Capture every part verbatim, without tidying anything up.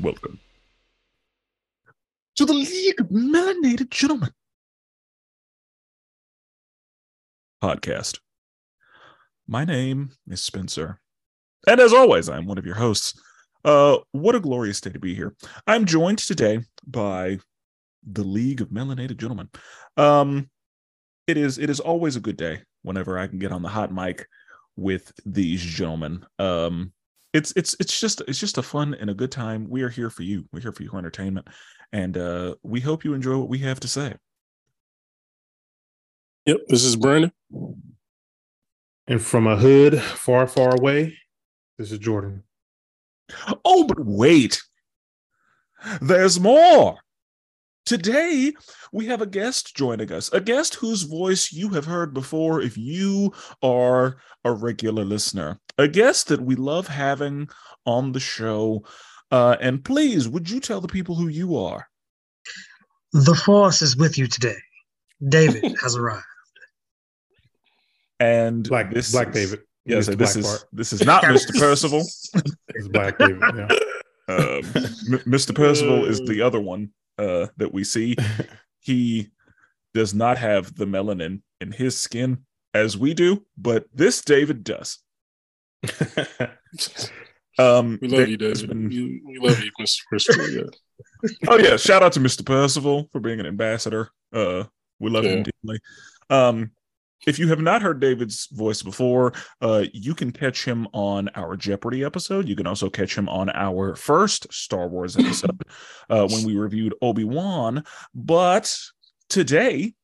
Welcome to the League of Melanated Gentlemen podcast. My name is Spenser, and as always, I'm one of your hosts. Uh, what a glorious day to be here. I'm joined today by the League of Melanated Gentlemen. Um, it is it is always a good day whenever I can get on the hot mic with these gentlemen. Um, it's it's it's just it's just a fun and a good time. We are here for you. We're here for your entertainment, and uh, we hope you enjoy what we have to say. Yep, this is Brandon, and from a hood far, far away, this is Jordan. Oh, but wait! There's more. Today, we have a guest joining us, a guest whose voice you have heard before if you are a regular listener, a guest that we love having on the show. Uh, and please, would you tell the people who you are? The Force is with you today. David has arrived. And Black, this Black is, David. Yes, yeah, so this, is, this is not Mister Percival. It's Black David, yeah. uh, M- Mister Percival is the other one. Uh, that we see. He does not have the melanin in his skin as we do, but this David does. um, we love you, David. Been... You, we love you, Mister Percival. Yeah. Oh, yeah. Shout out to Mister Percival for being an ambassador. Uh, we love yeah. him deeply. Um, if you have not heard David's voice before, uh, you can catch him on our Jeopardy episode. You can also catch him on our first Star Wars episode uh, when we reviewed Obi-Wan. But today,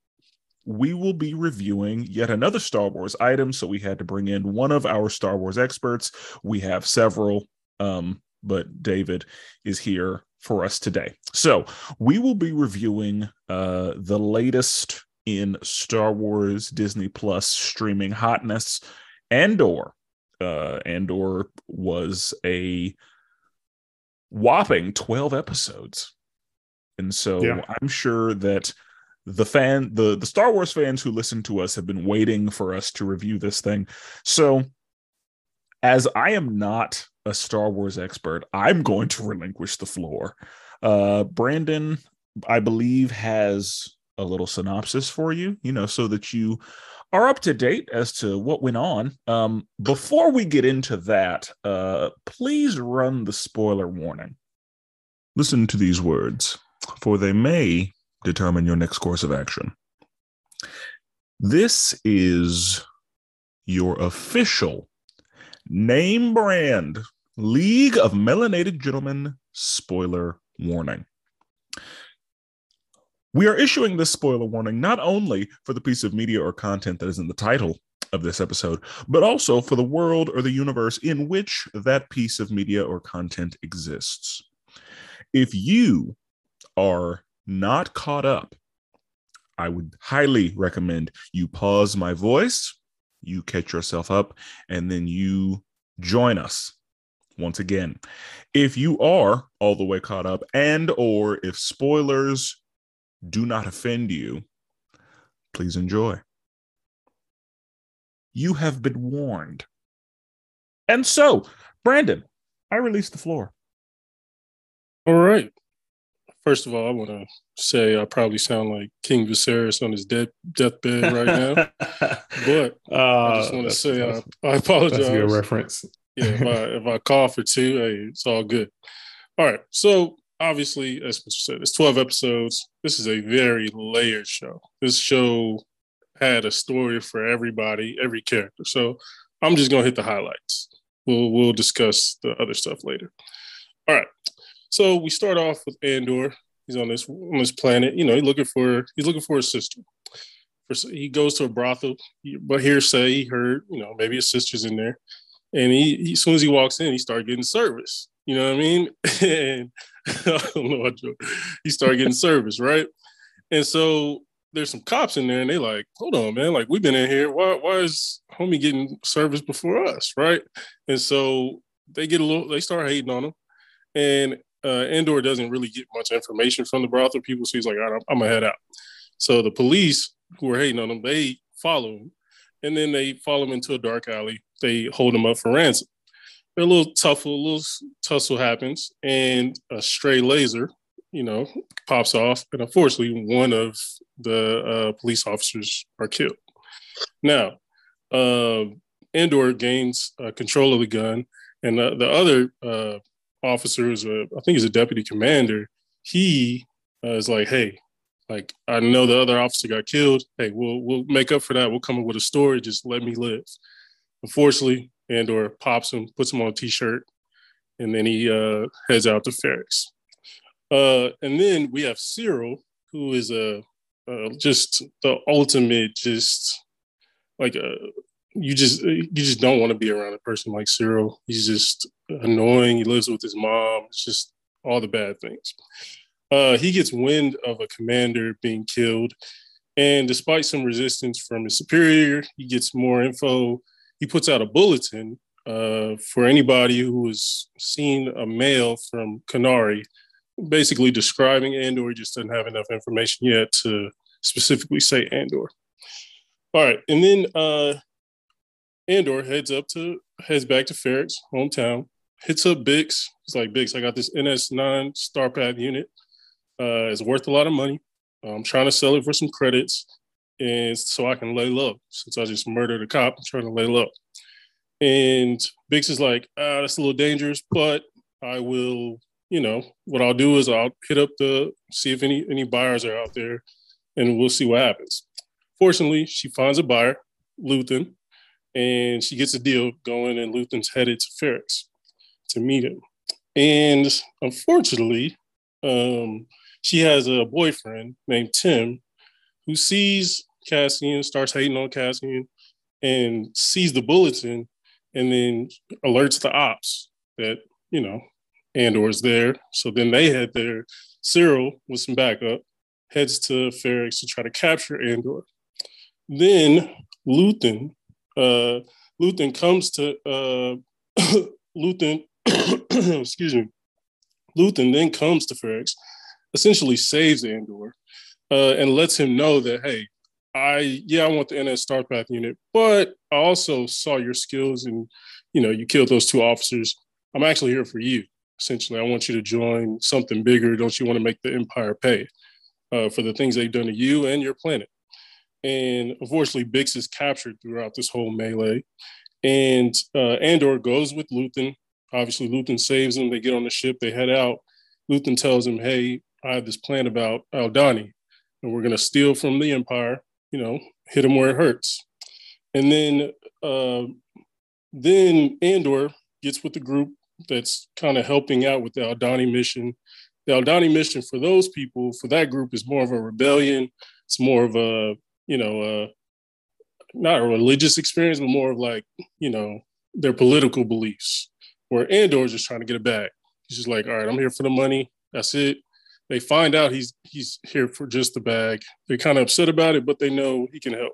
we will be reviewing yet another Star Wars item. So we had to bring in one of our Star Wars experts. We have several, um, but David is here for us today. So we will be reviewing uh, the latest in Star Wars Disney Plus streaming hotness, Andor. Uh, Andor was a whopping twelve episodes. And so yeah. I'm sure that the fan, the, the Star Wars fans who listen to us have been waiting for us to review this thing. So as I am not a Star Wars expert, I'm going to relinquish the floor. Uh, Brandon, I believe, has a little synopsis for you, you know, so that you are up to date as to what went on. Um, before we get into that, uh, please run the spoiler warning. Listen to these words, for they may determine your next course of action. This is your official name brand League of Melanated Gentlemen spoiler warning. We are issuing this spoiler warning not only for the piece of media or content that is in the title of this episode, but also for the world or the universe in which that piece of media or content exists. If you are not caught up, I would highly recommend you pause my voice, you catch yourself up, and then you join us. Once again, if you are all the way caught up, and or if spoilers do not offend you, please enjoy. You have been warned. And so, Brandon, I release the floor. All right. First of all, I want to say I probably sound like King Viserys on his death deathbed right now. But uh, I just want to say I, I apologize. That's your reference. Yeah, if I, if I cough or two, hey, it's all good. All right. So, obviously, as Mister said, it's twelve episodes. This is a very layered show. This show had a story for everybody, every character. So I'm just gonna hit the highlights. We'll we'll discuss the other stuff later. All right. So we start off with Andor. He's on this on this planet. You know, he's looking for he's looking for his sister. For, he goes to a brothel, but hearsay he heard, you know, maybe his sister's in there. And he, he as soon as he walks in, he starts getting service. You know what I mean? And I don't know what joke. He started getting service, right? And so there's some cops in there, and they like, hold on, man. Like, we've been in here. Why, why is homie getting service before us, right? And so they get a little, they start hating on him. And uh, Andor doesn't really get much information from the brothel people, so he's like, all right, I'm going to head out. So the police who are hating on him, they follow him. And then they follow him into a dark alley. They hold him up for ransom. a little tussle, a little tussle happens, and a stray laser, you know, pops off, and unfortunately, one of the uh, police officers are killed. Now, uh, Andor gains uh, control of the gun, and the, the other uh, officer is, a, I think, he's a deputy commander. He uh, is like, "Hey, like I know the other officer got killed. Hey, we'll we'll make up for that. We'll come up with a story. Just let me live." Unfortunately, Andor pops him, puts him on a t-shirt, and then he uh, heads out to Ferrix. Uh, and then we have Cyril, who is a, a just the ultimate, just like a, you just you just don't want to be around a person like Cyril. He's just annoying. He lives with his mom. It's just all the bad things. Uh, he gets wind of a commander being killed, and despite some resistance from his superior, he gets more info. He puts out a bulletin uh, for anybody who has seen a mail from Canary, basically describing Andor. He just doesn't have enough information yet to specifically say Andor. All right, and then uh, Andor heads up to heads back to Ferrix, hometown. Hits up Bix. He's like, "Bix, I got this N S nine Star Path unit. Uh, it's worth a lot of money. I'm trying to sell it for some credits, and so I can lay low, since I just murdered a cop. I'm trying to lay low." And Bix is like, ah, that's a little dangerous, but I will, you know, what I'll do is I'll hit up the, see if any, any buyers are out there, and we'll see what happens. Fortunately, she finds a buyer, Luthen, and she gets a deal going, and Luthen's headed to Ferrix to meet him. And unfortunately, um, she has a boyfriend named Tim, who sees Cassian, starts hating on Cassian, and sees the bulletin, and then alerts the ops that, you know, Andor's there. So then they head there. Cyril, with some backup, heads to Ferrix to try to capture Andor. Then Luthen, uh, Luthen comes to, uh, Luthen, excuse me, Luthen then comes to Ferrix, essentially saves Andor, Uh, and lets him know that, hey, I, yeah, I want the N S Star Path unit, but I also saw your skills and, you know, you killed those two officers. I'm actually here for you, essentially. I want you to join something bigger. Don't you want to make the Empire pay uh, for the things they've done to you and your planet? And unfortunately, Bix is captured throughout this whole melee. And uh, Andor goes with Luthen. Obviously, Luthen saves him. They get on the ship. They head out. Luthen tells him, hey, I have this plan about Aldani, and we're going to steal from the Empire, you know, hit them where it hurts. And then uh, then Andor gets with the group that's kind of helping out with the Aldani mission. The Aldani mission for those people, for that group, is more of a rebellion. It's more of a, you know, a, not a religious experience, but more of like, you know, their political beliefs, where Andor is just trying to get it back. He's just like, all right, I'm here for the money. That's it. They find out he's he's here for just the bag. They're kind of upset about it, but they know he can help.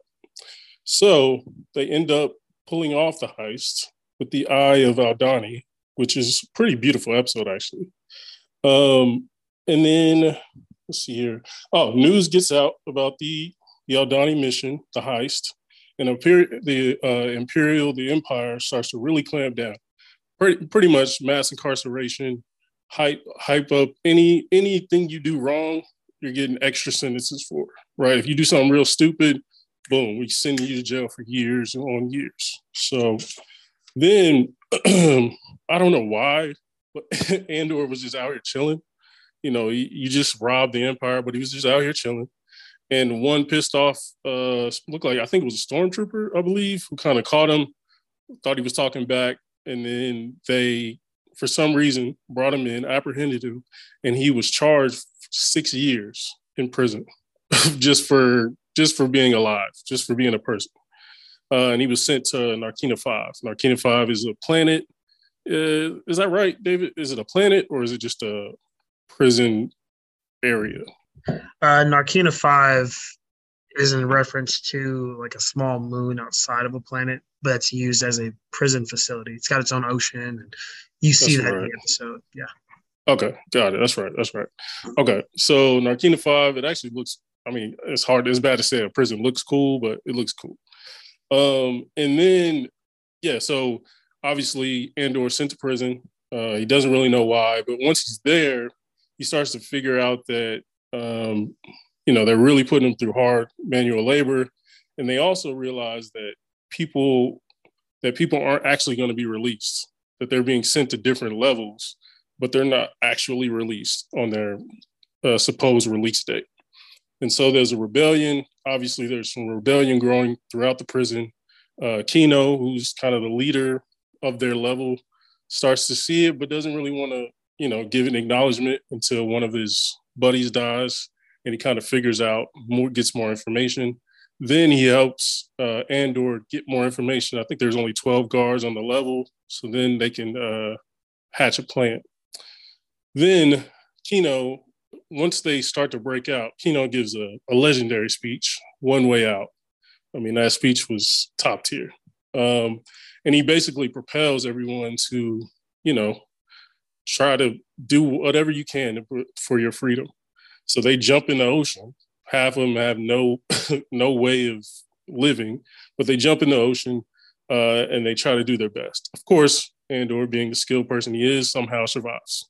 So they end up pulling off the heist with the Eye of Aldani, which is a pretty beautiful episode, actually. Um, and then, let's see here. Oh, news gets out about the, the Aldani mission, the heist, and Imper- the uh, Imperial, the Empire, starts to really clamp down. Pretty, pretty much mass incarceration, Hype, hype up any anything you do wrong, you're getting extra sentences for, right? If you do something real stupid, boom, we send you to jail for years and on years. So then, I don't know why, but Andor was just out here chilling. You know, you, you just robbed the Empire, but he was just out here chilling. And one pissed off, uh, looked like, I think it was a stormtrooper, I believe, who kind of caught him, thought he was talking back, and then they, for some reason, brought him in, apprehended him, and he was charged for six years in prison just for just for being alive, just for being a person. Uh, and he was sent to Narkina five. Narkina five is a planet. Uh, is that right, David? Is it a planet, or is it just a prison area? Uh, Narkina five is in reference to like a small moon outside of a planet, but it's used as a prison facility. It's got its own ocean, and you see that's that right in the episode. Yeah. Okay. Got it. That's right. That's right. Okay. So Narkina five, it actually looks, I mean, it's hard, it's bad to say a prison looks cool, but it looks cool. Um, and then, yeah, so obviously Andor is sent to prison. Uh, he doesn't really know why, but once he's there, he starts to figure out that, um, you know, they're really putting him through hard manual labor. And they also realize that people that people aren't actually going to be released, that they're being sent to different levels, but they're not actually released on their uh, supposed release date. And so there's a rebellion. Obviously, there's some rebellion growing throughout the prison. Uh, Kino, who's kind of the leader of their level, starts to see it, but doesn't really want to, you know, give an acknowledgement until one of his buddies dies, and he kind of figures out more, gets more information. Then he helps uh, Andor get more information. I think there's only twelve guards on the level, so then they can uh, hatch a plan. Then Kino, once they start to break out, Kino gives a, a legendary speech, One Way Out. I mean, that speech was top tier. Um, and he basically propels everyone to, you know, try to do whatever you can to, for your freedom. So they jump in the ocean. Half of them have no no way of living, but they jump in the ocean uh, and they try to do their best. Of course, Andor, being the skilled person he is, somehow survives.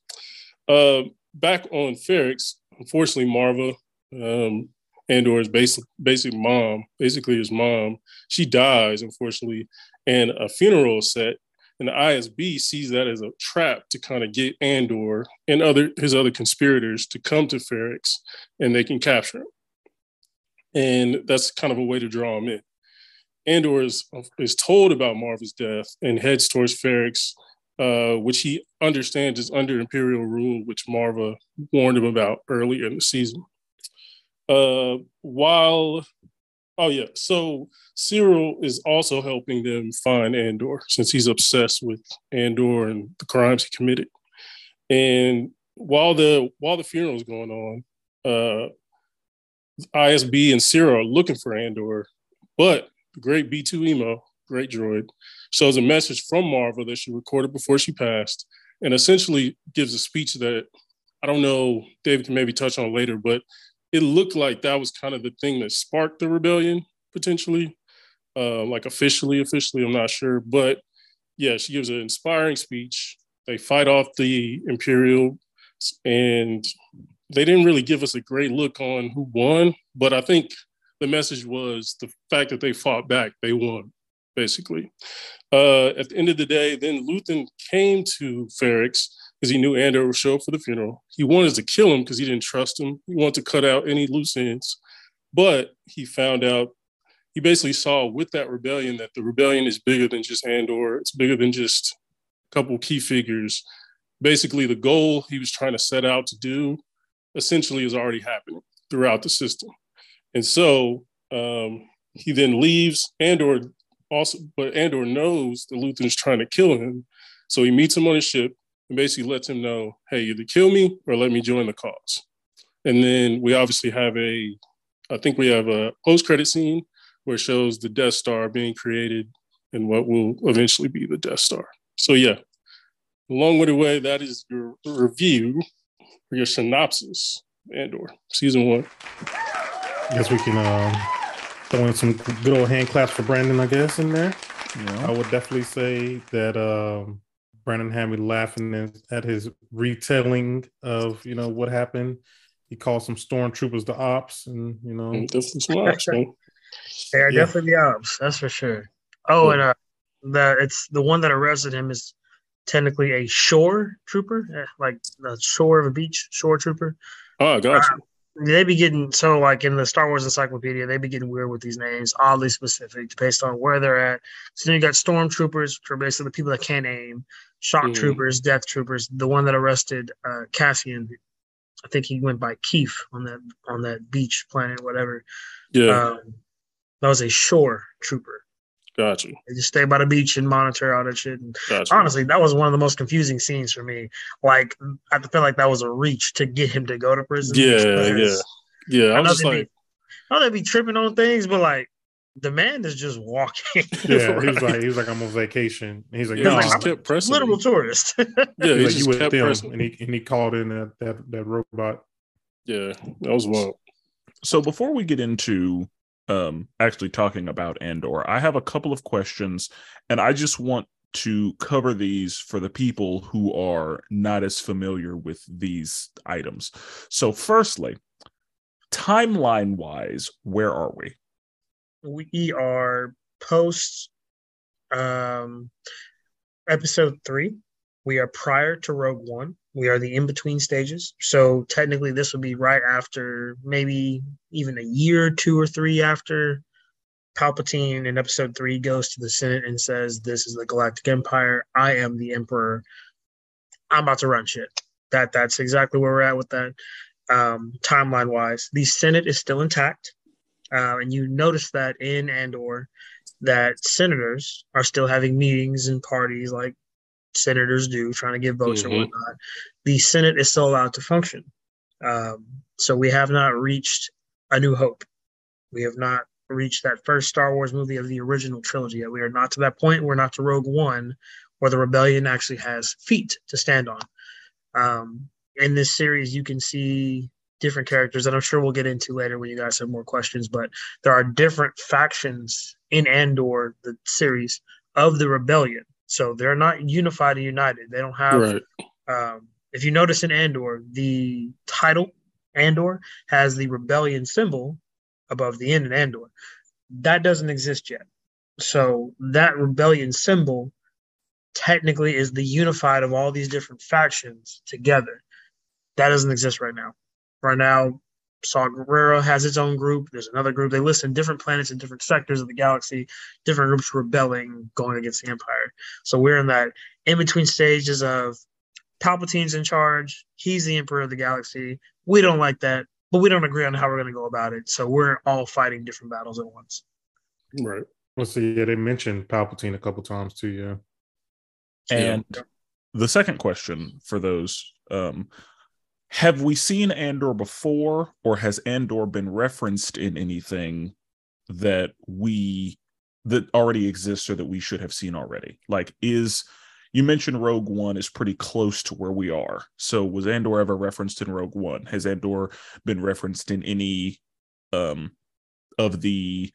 Uh, back on Ferrix, unfortunately, Marva, um, Andor's basic, basic mom, basically his mom, she dies, unfortunately, and a funeral is set. And the I S B sees that as a trap to kind of get Andor and other his other conspirators to come to Ferrix and they can capture him. And that's kind of a way to draw him in. Andor is, is told about Marva's death and heads towards Ferrix, uh, which he understands is under Imperial rule, which Marva warned him about earlier in the season. Uh, while, oh yeah, so Cyril is also helping them find Andor since he's obsessed with Andor and the crimes he committed. And while the while the funeral is going on, uh, I S B and Cyril are looking for Andor, but the great B two E M O, great droid, shows a message from Marva that she recorded before she passed and essentially gives a speech that, I don't know, David can maybe touch on later, but it looked like that was kind of the thing that sparked the rebellion, potentially, uh, like officially, officially, I'm not sure. But yeah, she gives an inspiring speech. They fight off the Imperial, and they didn't really give us a great look on who won, but I think the message was the fact that they fought back, they won, basically. Uh, at the end of the day, then Luthen came to Ferrix because he knew Andor would show up for the funeral. He wanted to kill him because he didn't trust him. He wanted to cut out any loose ends, but he found out, he basically saw with that rebellion that the rebellion is bigger than just Andor. It's bigger than just a couple key figures. Basically, the goal he was trying to set out to do essentially is already happening throughout the system. And so um, he then leaves Andor also, but Andor knows that Luthen's trying to kill him. So he meets him on his ship and basically lets him know, hey, either kill me or let me join the cause. And then we obviously have a, I think we have a post-credit scene where it shows the Death Star being created and what will eventually be the Death Star. So yeah, long-winded way, that is your review. For your synopsis, Andor, season one. I guess we can um, throw in some good old hand claps for Brandon, I guess, in there. Yeah. I would definitely say that um, Brandon had me laughing at his retelling of, you know, what happened. He called some stormtroopers the ops, and, you know. They are definitely the ops, that's for sure. Oh, yeah. and uh, the, it's the one that arrested him is technically a shore trooper, like the shore of a beach, shore trooper. Oh, gotcha. Uh, they be getting, so like in the Star Wars encyclopedia, they be getting weird with these names, oddly specific based on where they're at. So then you got stormtroopers, which are basically the people that can't aim, shock mm. troopers, death troopers. The one that arrested uh, Cassian, I think he went by Keef on that on that beach planet, whatever. Yeah. Um, that was a shore trooper. Gotcha. They just stay by the beach and monitor all that shit. And gotcha. Honestly, that was one of the most confusing scenes for me. Like, I feel like that was a reach to get him to go to prison. Yeah, yeah, yeah. I, I know they'd like... be, be tripping on things, but like, the man is just walking. Yeah, right. he was like, he was like, I'm on vacation. And he's like, yeah, no, he just I'm kept a literal tourist. Yeah, he like, just you kept pressing. And he and he called in that that that robot. Yeah, that was wild. So before we get into Um, actually talking about Andor, I have a couple of questions, and I just want to cover these for the people who are not as familiar with these items. So firstly, timeline-wise, where are we? We are post um, episode three. We are prior to Rogue One. We are the in-between stages. So technically this would be right after, maybe even a year, two or three after Palpatine in episode three goes to the Senate and says, this is the Galactic Empire. I am the Emperor. I'm about to run shit. That That's exactly where we're at with that. Um, timeline-wise, the Senate is still intact. Uh, and you notice that in Andor, that senators are still having meetings and parties like senators do, trying to get votes mm-hmm. and whatnot. The Senate is still allowed to function. Um, so we have not reached A New Hope. We have not reached that first Star Wars movie of the original trilogy yet. We are not to that point. We're not to Rogue One, where the rebellion actually has feet to stand on. Um, in this series, you can see different characters that I'm sure we'll get into later when you guys have more questions, but there are different factions in Andor, the series, of the rebellion. So they're not unified or united. They don't have, right. um, if you notice in Andor, the title Andor has the rebellion symbol above the end in Andor. That doesn't exist yet. So that rebellion symbol technically is the unified of all these different factions together. That doesn't exist right now. Right now, Saw Gerrera has its own group. There's another group. They list in different planets and different sectors of the galaxy, different groups rebelling, going against the Empire. So we're in that in-between stages of Palpatine's in charge. He's the Emperor of the galaxy. We don't like that, but we don't agree on how we're going to go about it. So we're all fighting different battles at once. Right. Well, see, yeah, they mentioned Palpatine a couple times too, yeah. And yeah. The second question for those, um, have we seen Andor before, or has Andor been referenced in anything that we that already exists or that we should have seen already? Like, is you mentioned Rogue One is pretty close to where we are. So was Andor ever referenced in Rogue One? Has Andor been referenced in any um, of the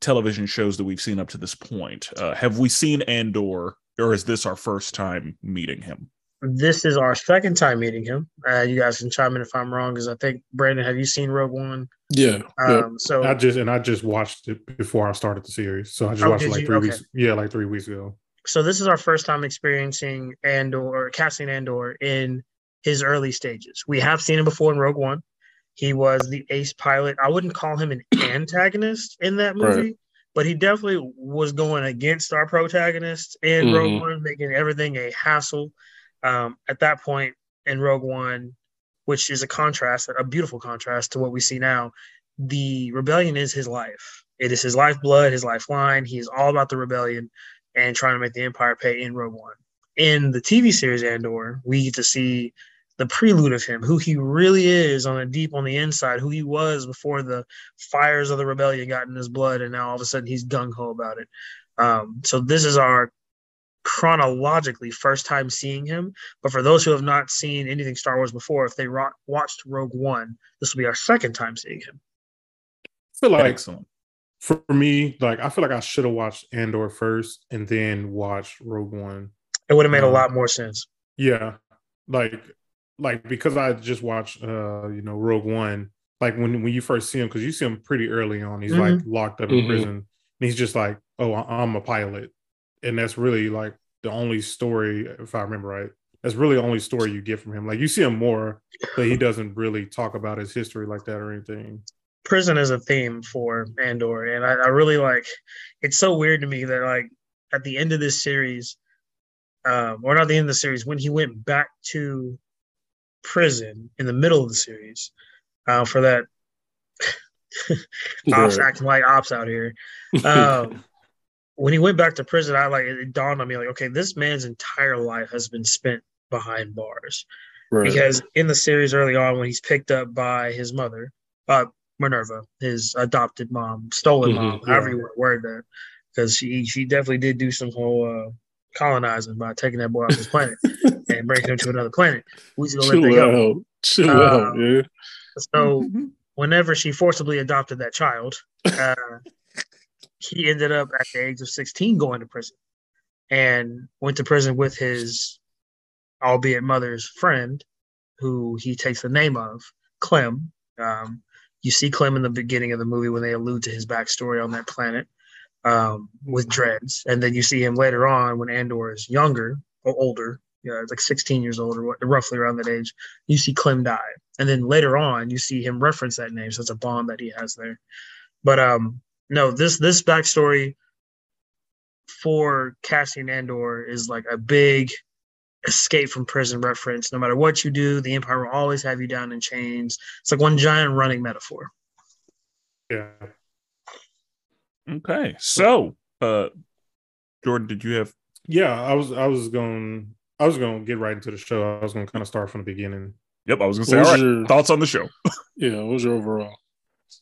television shows that we've seen up to this point? Uh, have we seen Andor, or is this our first time meeting him? This is our second time meeting him. Uh, you guys can chime in if I'm wrong, because I think, Brandon, have you seen Rogue One? Yeah. Um, yeah. So I just and I just watched it before I started the series, so I just oh, watched it like you? three okay. weeks. Yeah, like three weeks ago. So this is our first time experiencing Andor, Cassian Andor, in his early stages. We have seen him before in Rogue One. He was the ace pilot. I wouldn't call him an antagonist in that movie. Right. But he definitely was going against our protagonist in mm-hmm. Rogue One, making everything a hassle. Um, at that point in Rogue One, which is a contrast, a beautiful contrast to what we see now, the rebellion is his life. It is his lifeblood, his lifeline. He's all about the rebellion and trying to make the Empire pay in Rogue One. In the T V series Andor, we get to see the prelude of him, who he really is on a deep on the inside, who he was before the fires of the rebellion got in his blood, and now all of a sudden he's gung-ho about it. Um, so this is our chronologically first time seeing him, but for those who have not seen anything Star Wars before, if they ro- watched Rogue One, this will be our second time seeing him. I feel like Excellent. for me, like I feel like I should have watched Andor first and then watched Rogue One. It would have made um, a lot more sense. Yeah, like like because I just watched uh, you know Rogue One. Like when when you first see him, because you see him pretty early on, he's mm-hmm. like locked up in mm-hmm. prison, and he's just like, oh, I- I'm a pilot. And that's really like the only story, if I remember right, that's really the only story you get from him. Like you see him more, but he doesn't really talk about his history like that or anything. Prison is a theme for Andor. And I, I really like, it's so weird to me that like at the end of this series, um, or not the end of the series, when he went back to prison in the middle of the series uh, for that ops acting like ops out here. Um, When he went back to prison, I like it dawned on me like, okay, this man's entire life has been spent behind bars, right. Because in the series early on, when he's picked up by his mother, uh, Minerva, his adopted mom, stolen mm-hmm, mom, yeah. however you want to word that, because she she definitely did do some whole uh, colonizing by taking that boy off his planet and bringing him to another planet. We just gonna let that go. Chill out, um, yeah. So mm-hmm. whenever she forcibly adopted that child. Uh, He ended up at the age of sixteen going to prison. and went to prison with his, albeit mother's friend, who he takes the name of, Clem. Um, you see Clem in the beginning of the movie when they allude to his backstory on that planet um, with dreads. And then you see him later on when Andor is younger or older, you know, like sixteen years old or roughly around that age, you see Clem die. And then later on, you see him reference that name. So it's a bond that he has there. But um, no, this this backstory for Cassian Andor is like a big escape from prison reference. No matter what you do, the Empire will always have you down in chains. It's like one giant running metaphor. Yeah. Okay. So, uh, Jordan, did you have? Yeah, I was. I was going. I was going to get right into the show. I was going to kind of start from the beginning. Yep. I was going to say, all right, your thoughts on the show? Yeah. What was your overall?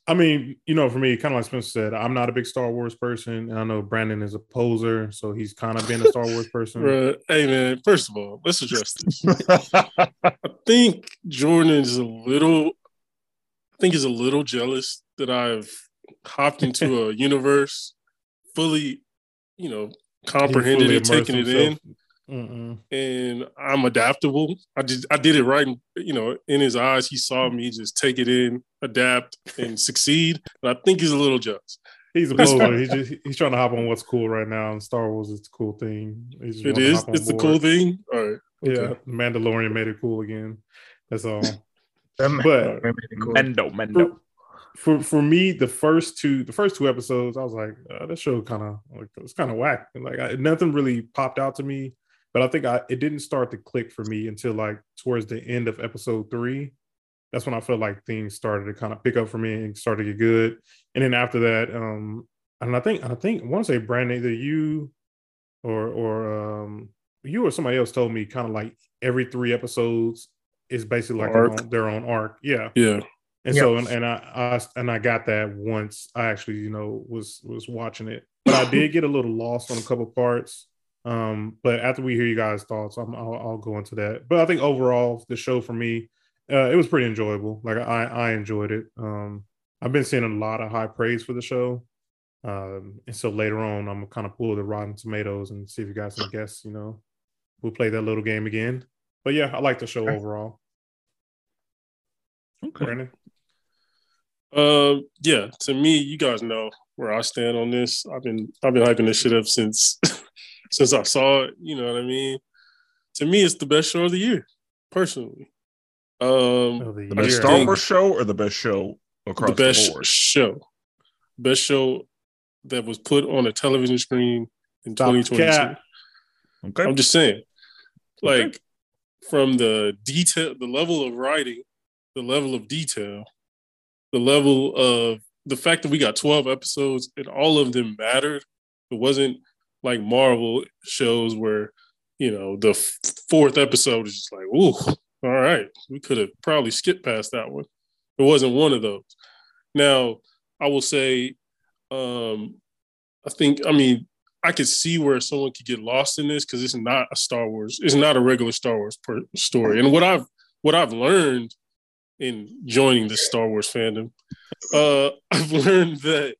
I mean, you know, for me, kind of like Spencer said, I'm not a big Star Wars person. And I know Brandon is a poser, so he's kind of been a Star Wars person. Bruh, hey, man, first of all, let's address this. I think Jordan is a little, I think he's a little jealous that I've hopped into a universe fully, you know, comprehended and taken it in. Mm-mm. And I'm adaptable. I just I did it right, you know, in his eyes. He saw me just take it in, adapt, and succeed. And I think he's a little jealous. He's a poser. He's just he's trying to hop on what's cool right now. And Star Wars is the cool thing. It is. It's the cool thing. All right. Okay. Yeah. Mandalorian made it cool again. That's all. But cool. Mando, Mando. For, for for me, the first two the first two episodes, I was like, oh, this show kind of like it's kind of whack. Like I, nothing really popped out to me. But I think I, it didn't start to click for me until like towards the end of episode three. That's when I felt like things started to kind of pick up for me and started to get good. And then after that, um, and I think I think I want to say Brandon, either you or or um, you or somebody else told me kind of like every three episodes is basically like their own, their own arc. Yeah, yeah. And yep. so and, and I, I and I got that once I actually you know was was watching it, but I did get a little lost on a couple parts. Um, but after we hear you guys' thoughts, I'm, I'll, I'll go into that. But I think overall, the show for me, uh, it was pretty enjoyable. Like I, I enjoyed it. Um, I've been seeing a lot of high praise for the show, um, and so later on, I'm gonna kind of pull the Rotten Tomatoes and see if you guys can guess. You know, we'll play that little game again. But yeah, I like the show overall. Okay. Brandon? Uh, yeah. To me, you guys know where I stand on this. I've been I've been hyping this shit up since. Since I saw it, you know what I mean? To me, it's the best show of the year, personally. Um, of the best Star Wars show or the best show across the, best the board? show. Best show that was put on a television screen in twenty twenty-two. Okay. I'm just saying. Like, okay. From the detail, the level of writing, the level of detail, the level of the fact that we got twelve episodes and all of them mattered. It wasn't like Marvel shows where, you know, the f- fourth episode is just like, ooh, all right, we could have probably skipped past that one. It wasn't one of those. Now, I will say, um, I think, I mean, I could see where someone could get lost in this because it's not a Star Wars, it's not a regular Star Wars per- story. And what I've what I've learned in joining the Star Wars fandom, uh, I've learned that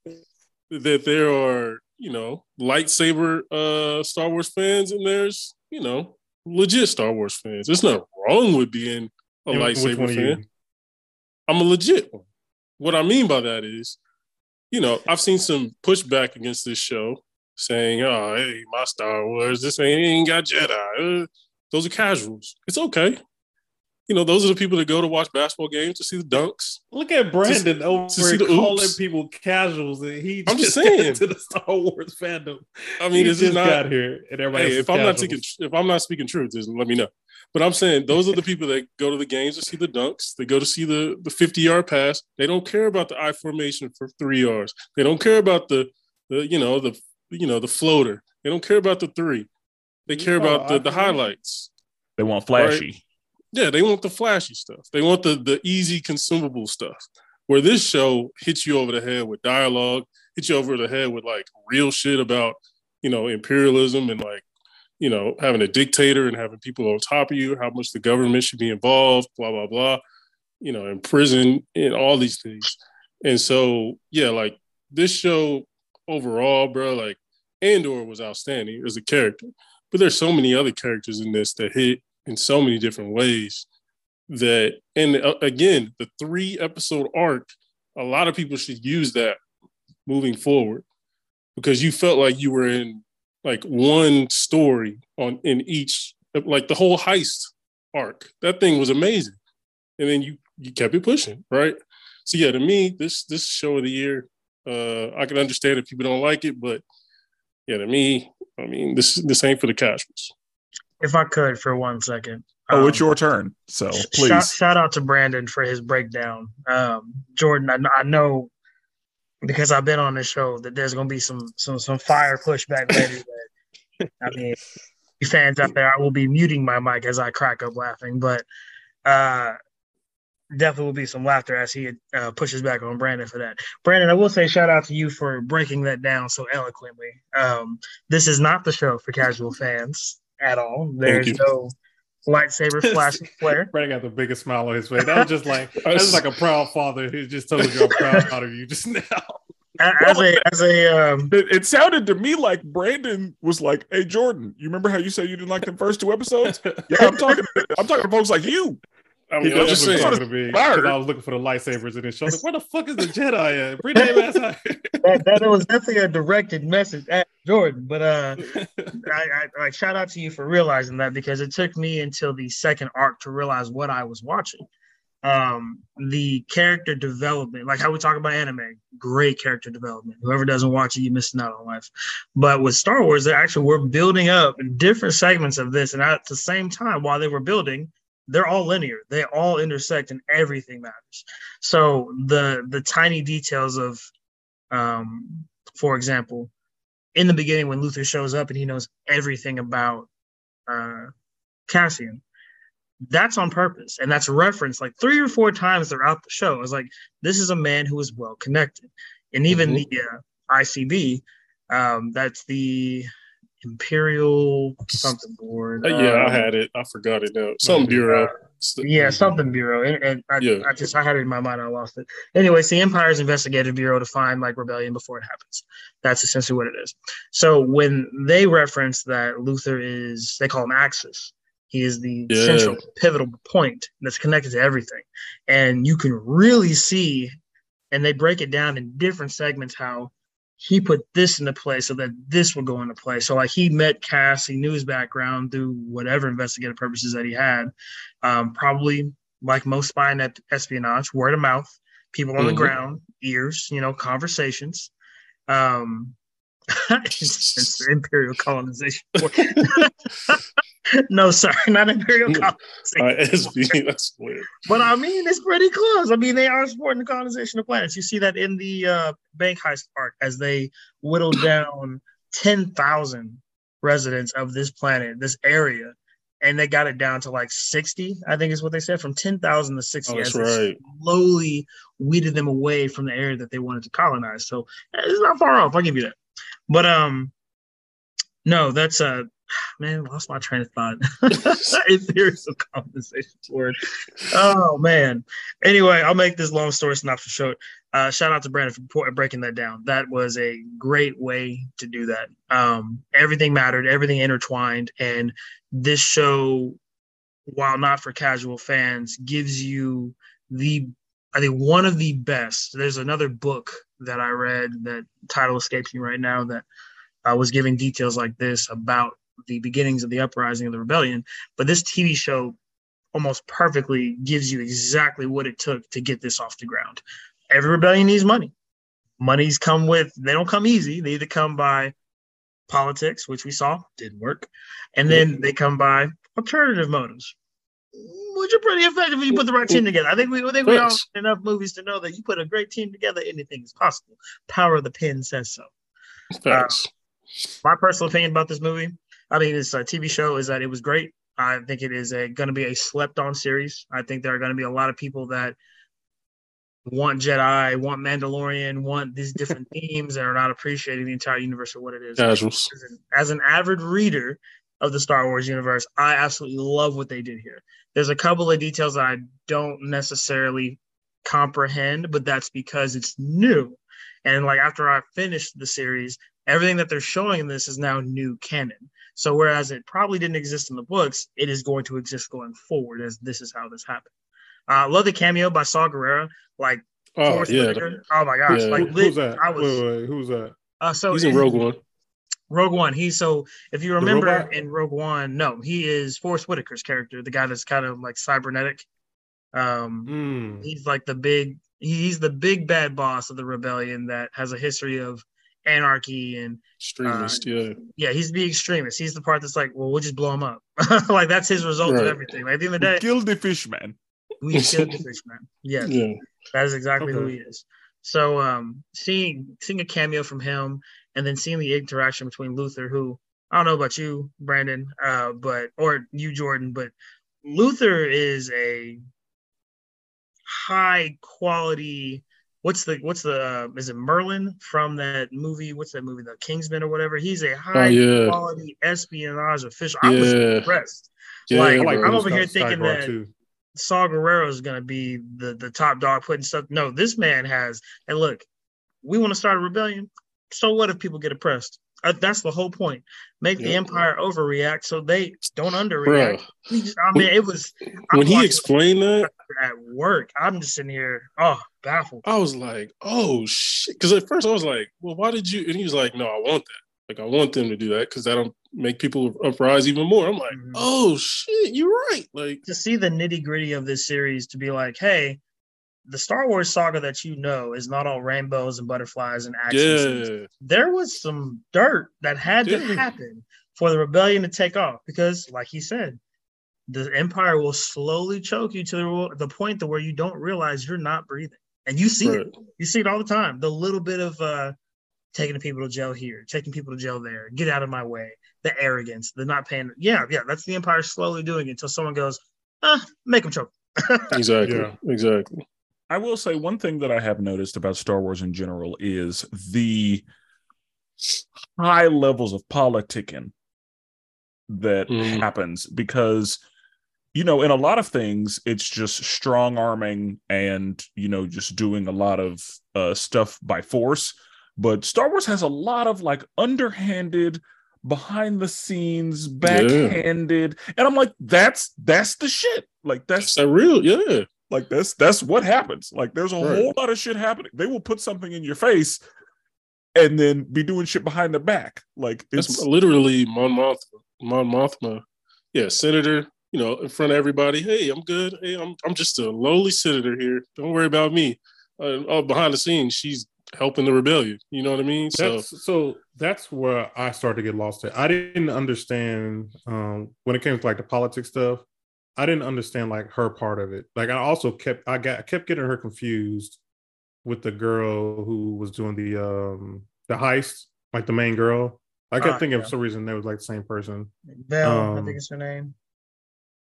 that there are, you know, lightsaber uh, Star Wars fans, and there's, you know, legit Star Wars fans. There's nothing wrong with being a and lightsaber fan. I'm a legit one. What I mean by that is, you know, I've seen some pushback against this show saying, oh, hey, my Star Wars, this ain't, ain't got Jedi. Uh, those are casuals. It's okay. You know, those are the people that go to watch basketball games to see the dunks. Look at Brandon to, over to the calling oops. people casuals, and he I'm just, just saying to the Star Wars fandom. I mean, he is just not got here, and everybody. Hey, if I'm casuals. not taking, if I'm not speaking truth, just let me know. But I'm saying those are the people that go to the games to see the dunks. They go to see the the fifty-yard pass. They don't care about the I formation for three yards. They don't care about the, the you know the you know the floater. They don't care about the three. They care you know, about the, the highlights. They want flashy. Right? Yeah, they want the flashy stuff. They want the, the easy, consumable stuff. Where this show hits you over the head with dialogue, hits you over the head with, like, real shit about, you know, imperialism and, like, you know, having a dictator and having people on top of you, how much the government should be involved, blah, blah, blah, you know, in prison and all these things. And so, yeah, like, this show overall, bro, like, Andor was outstanding as a character, but there's so many other characters in this that hit in so many different ways that, and uh, again, the three episode arc, a lot of people should use that moving forward, because you felt like you were in like one story on in each, like the whole heist arc. That thing was amazing. And then you, you kept it pushing, right? So yeah, to me, this, this show of the year, uh, I can understand if people don't like it, but yeah, to me, I mean, this, this ain't for the casuals. If I could for one second. Oh, um, it's your turn. So please. Shout, shout out to Brandon for his breakdown. Um, Jordan, I, I know because I've been on this show that there's going to be some, some, some fire pushback later. But, I mean, you fans out there, I will be muting my mic as I crack up laughing, but uh, definitely will be some laughter as he uh, pushes back on Brandon for that. Brandon, I will say shout out to you for breaking that down so eloquently. Um, this is not the show for casual fans at all. There's no lightsaber flash and flare. Brandon got the biggest smile on his face. That was just like that was like a proud father who just told you I'm proud of you just now. As a, as a, um, it, it sounded to me like Brandon was like, "Hey Jordan, you remember how you said you didn't like the first two episodes? Yeah, I'm talking. To, I'm talking to folks like you." I mean, I was, just was talking to me because I was looking for the lightsabers in his show. Like, where the fuck is the Jedi at? Bring him last night. That, that was definitely a directed message at Jordan. But uh, I, I, I shout out to you for realizing that, because it took me until the second arc to realize what I was watching. Um, the character development, like how we talk about anime, great character development. Whoever doesn't watch it, you're missing out on life. But with Star Wars, they actually were building up different segments of this. And at the same time, while they were building, they're all linear. They all intersect and everything matters. So the the tiny details of, um, for example, in the beginning when Luther shows up and he knows everything about uh, Cassian, that's on purpose. And that's referenced like three or four times throughout the show. It's like, this is a man who is well connected. And even mm-hmm. the uh, I C B, um, that's the Imperial something board. Uh, yeah, um, I had it. I forgot it now. Some bureau. Uh, yeah, something bureau. And, and I, yeah. I just I had it in my mind. I lost it. Anyway, it's the Empire's investigative bureau to find like rebellion before it happens. That's essentially what it is. So when they reference that Luther is, they call him Axis. He is the yeah. central pivotal point that's connected to everything. And you can really see, and they break it down in different segments, how he put this into play so that this would go into play. So like he met Cass, he knew his background through whatever investigative purposes that he had. Um, probably like most spying at espionage, word of mouth, people on mm-hmm. the ground, ears, you know, conversations. Um, it's imperial colonization. No, sorry, not imperial colonization. Uh, that's weird. But I mean, it's pretty close. I mean, they are supporting the colonization of planets. You see that in the uh, bank heist arc as they whittle down ten thousand residents of this planet, this area, and they got it down to like sixty, I think is what they said, from ten thousand to sixty. Oh, that's right. Slowly weeded them away from the area that they wanted to colonize. So it's not far off. I'll give you that. But um, no, that's a uh, man. Lost my train of thought. It's serious of conversations word. Oh man. Anyway, I'll make this long story synopsis short. Uh, shout out to Brandon for breaking that down. That was a great way to do that. Um, everything mattered. Everything intertwined. And this show, while not for casual fans, gives you the. I think one of the best. There's another book that I read that title escapes me right now that I was giving details like this about the beginnings of the uprising of the rebellion. But this T V show almost perfectly gives you exactly what it took to get this off the ground. Every rebellion needs money. Monies come with, they don't come easy. They either come by politics, which we saw didn't work. And then they come by alternative motives, which are pretty effective if you put the right team together. I think we I think we all watch enough movies to know that you put a great team together, anything is possible. Power of the pen says so. Uh, my personal opinion about this movie, I mean, this uh, T V show, is that it was great. I think it is going to be a slept-on series. I think there are going to be a lot of people that want Jedi, want Mandalorian, want these different themes, and are not appreciating the entire universe for what it is. As an, as an avid reader of the Star Wars universe, I absolutely love what they did here. There's a couple of details that I don't necessarily comprehend, but that's because it's new. And like after I finished the series, everything that they're showing in this is now new canon. So whereas it probably didn't exist in the books, it is going to exist going forward, as this is how this happened. I uh, love the cameo by Saw Gerrera. Like, oh, Forrest yeah. Whitaker. Oh, my gosh. Yeah. Like, Who, who's that? I was, wait, wait, who's that? Uh, so He's in Rogue One. Rogue One. He, so if you remember in Rogue One, no, he is Forrest Whitaker's character, the guy that's kind of like cybernetic. Um, mm. He's like the big, he's the big bad boss of the rebellion that has a history of anarchy and extremist. Uh, yeah. Yeah. He's the extremist. He's the part that's like, well, we'll just blow him up. Like, that's his result right. of everything. Like, at the end of the day, kill the fish man. We killed the fish man. Yes. Yeah. That is exactly okay. who he is. So um, seeing, seeing a cameo from him, and then seeing the interaction between Luther, who, I don't know about you, Brandon, uh, but, or you, Jordan, but Luther is a high quality, what's the, what's the, uh, is it Merlin from that movie? What's that movie? The Kingsman or whatever. He's a high oh, yeah. quality espionage official. I yeah. was impressed. Yeah, like, like I'm over here thinking that too. Saw Gerrera is going to be the, the top dog putting stuff. No, this man has, and look, we want to start a rebellion. So what if people get oppressed? Uh, that's the whole point. Make yeah. the Empire overreact so they don't underreact. Bro, just, I mean, it was... I when he explained that... At work, I'm just sitting here, oh, baffled. I was like, oh, shit. Because at first I was like, well, why did you... And he was like, no, I want that. Like, I want them to do that because that'll make people uprise even more. I'm like, mm-hmm. oh, shit, you're right. Like, to see the nitty-gritty of this series, to be like, hey... The Star Wars saga that you know is not all rainbows and butterflies and action yeah. scenes. There was some dirt that had Dude. to happen for the rebellion to take off because, like he said, the Empire will slowly choke you to the, the point to where you don't realize you're not breathing. And you see right. it. You see it all the time. The little bit of uh, taking people to jail here, taking people to jail there, get out of my way, the arrogance, the not paying. Yeah, yeah, that's the Empire slowly doing it until someone goes, ah, make them choke. Exactly, yeah. exactly. I will say one thing that I have noticed about Star Wars in general is the high levels of politicking that mm. happens because, you know, in a lot of things, it's just strong arming and, you know, just doing a lot of uh, stuff by force. But Star Wars has a lot of like underhanded, behind the scenes, backhanded. Yeah. And I'm like, that's that's the shit. Like, that's a real. Yeah. Like that's that's what happens. Like there's a right. whole lot of shit happening. They will put something in your face, and then be doing shit behind their back. Like it's that's literally Mon Mothma, Mon Mothma, yeah, senator. You know, in front of everybody. Hey, I'm good. Hey, I'm I'm just a lowly senator here. Don't worry about me. Uh, oh, behind the scenes, she's helping the rebellion. You know what I mean? That's, so so that's where I started to get lost at. I didn't understand um, when it came to like the politics stuff. I didn't understand like her part of it. Like I also kept, I got, I kept getting her confused with the girl who was doing the, um, the heist, like the main girl. I kept ah, thinking yeah. for some reason they was like the same person. Belle, um, I think it's her name.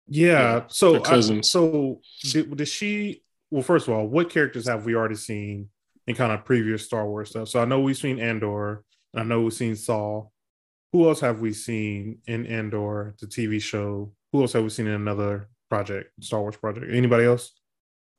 Yeah. yeah. So, I, so did, did she? Well, first of all, what characters have we already seen in kind of previous Star Wars stuff? So I know we've seen Andor, and I know we've seen Saw. Who else have we seen in Andor, the T V show? Who else have we seen in another project, Star Wars project? Anybody else?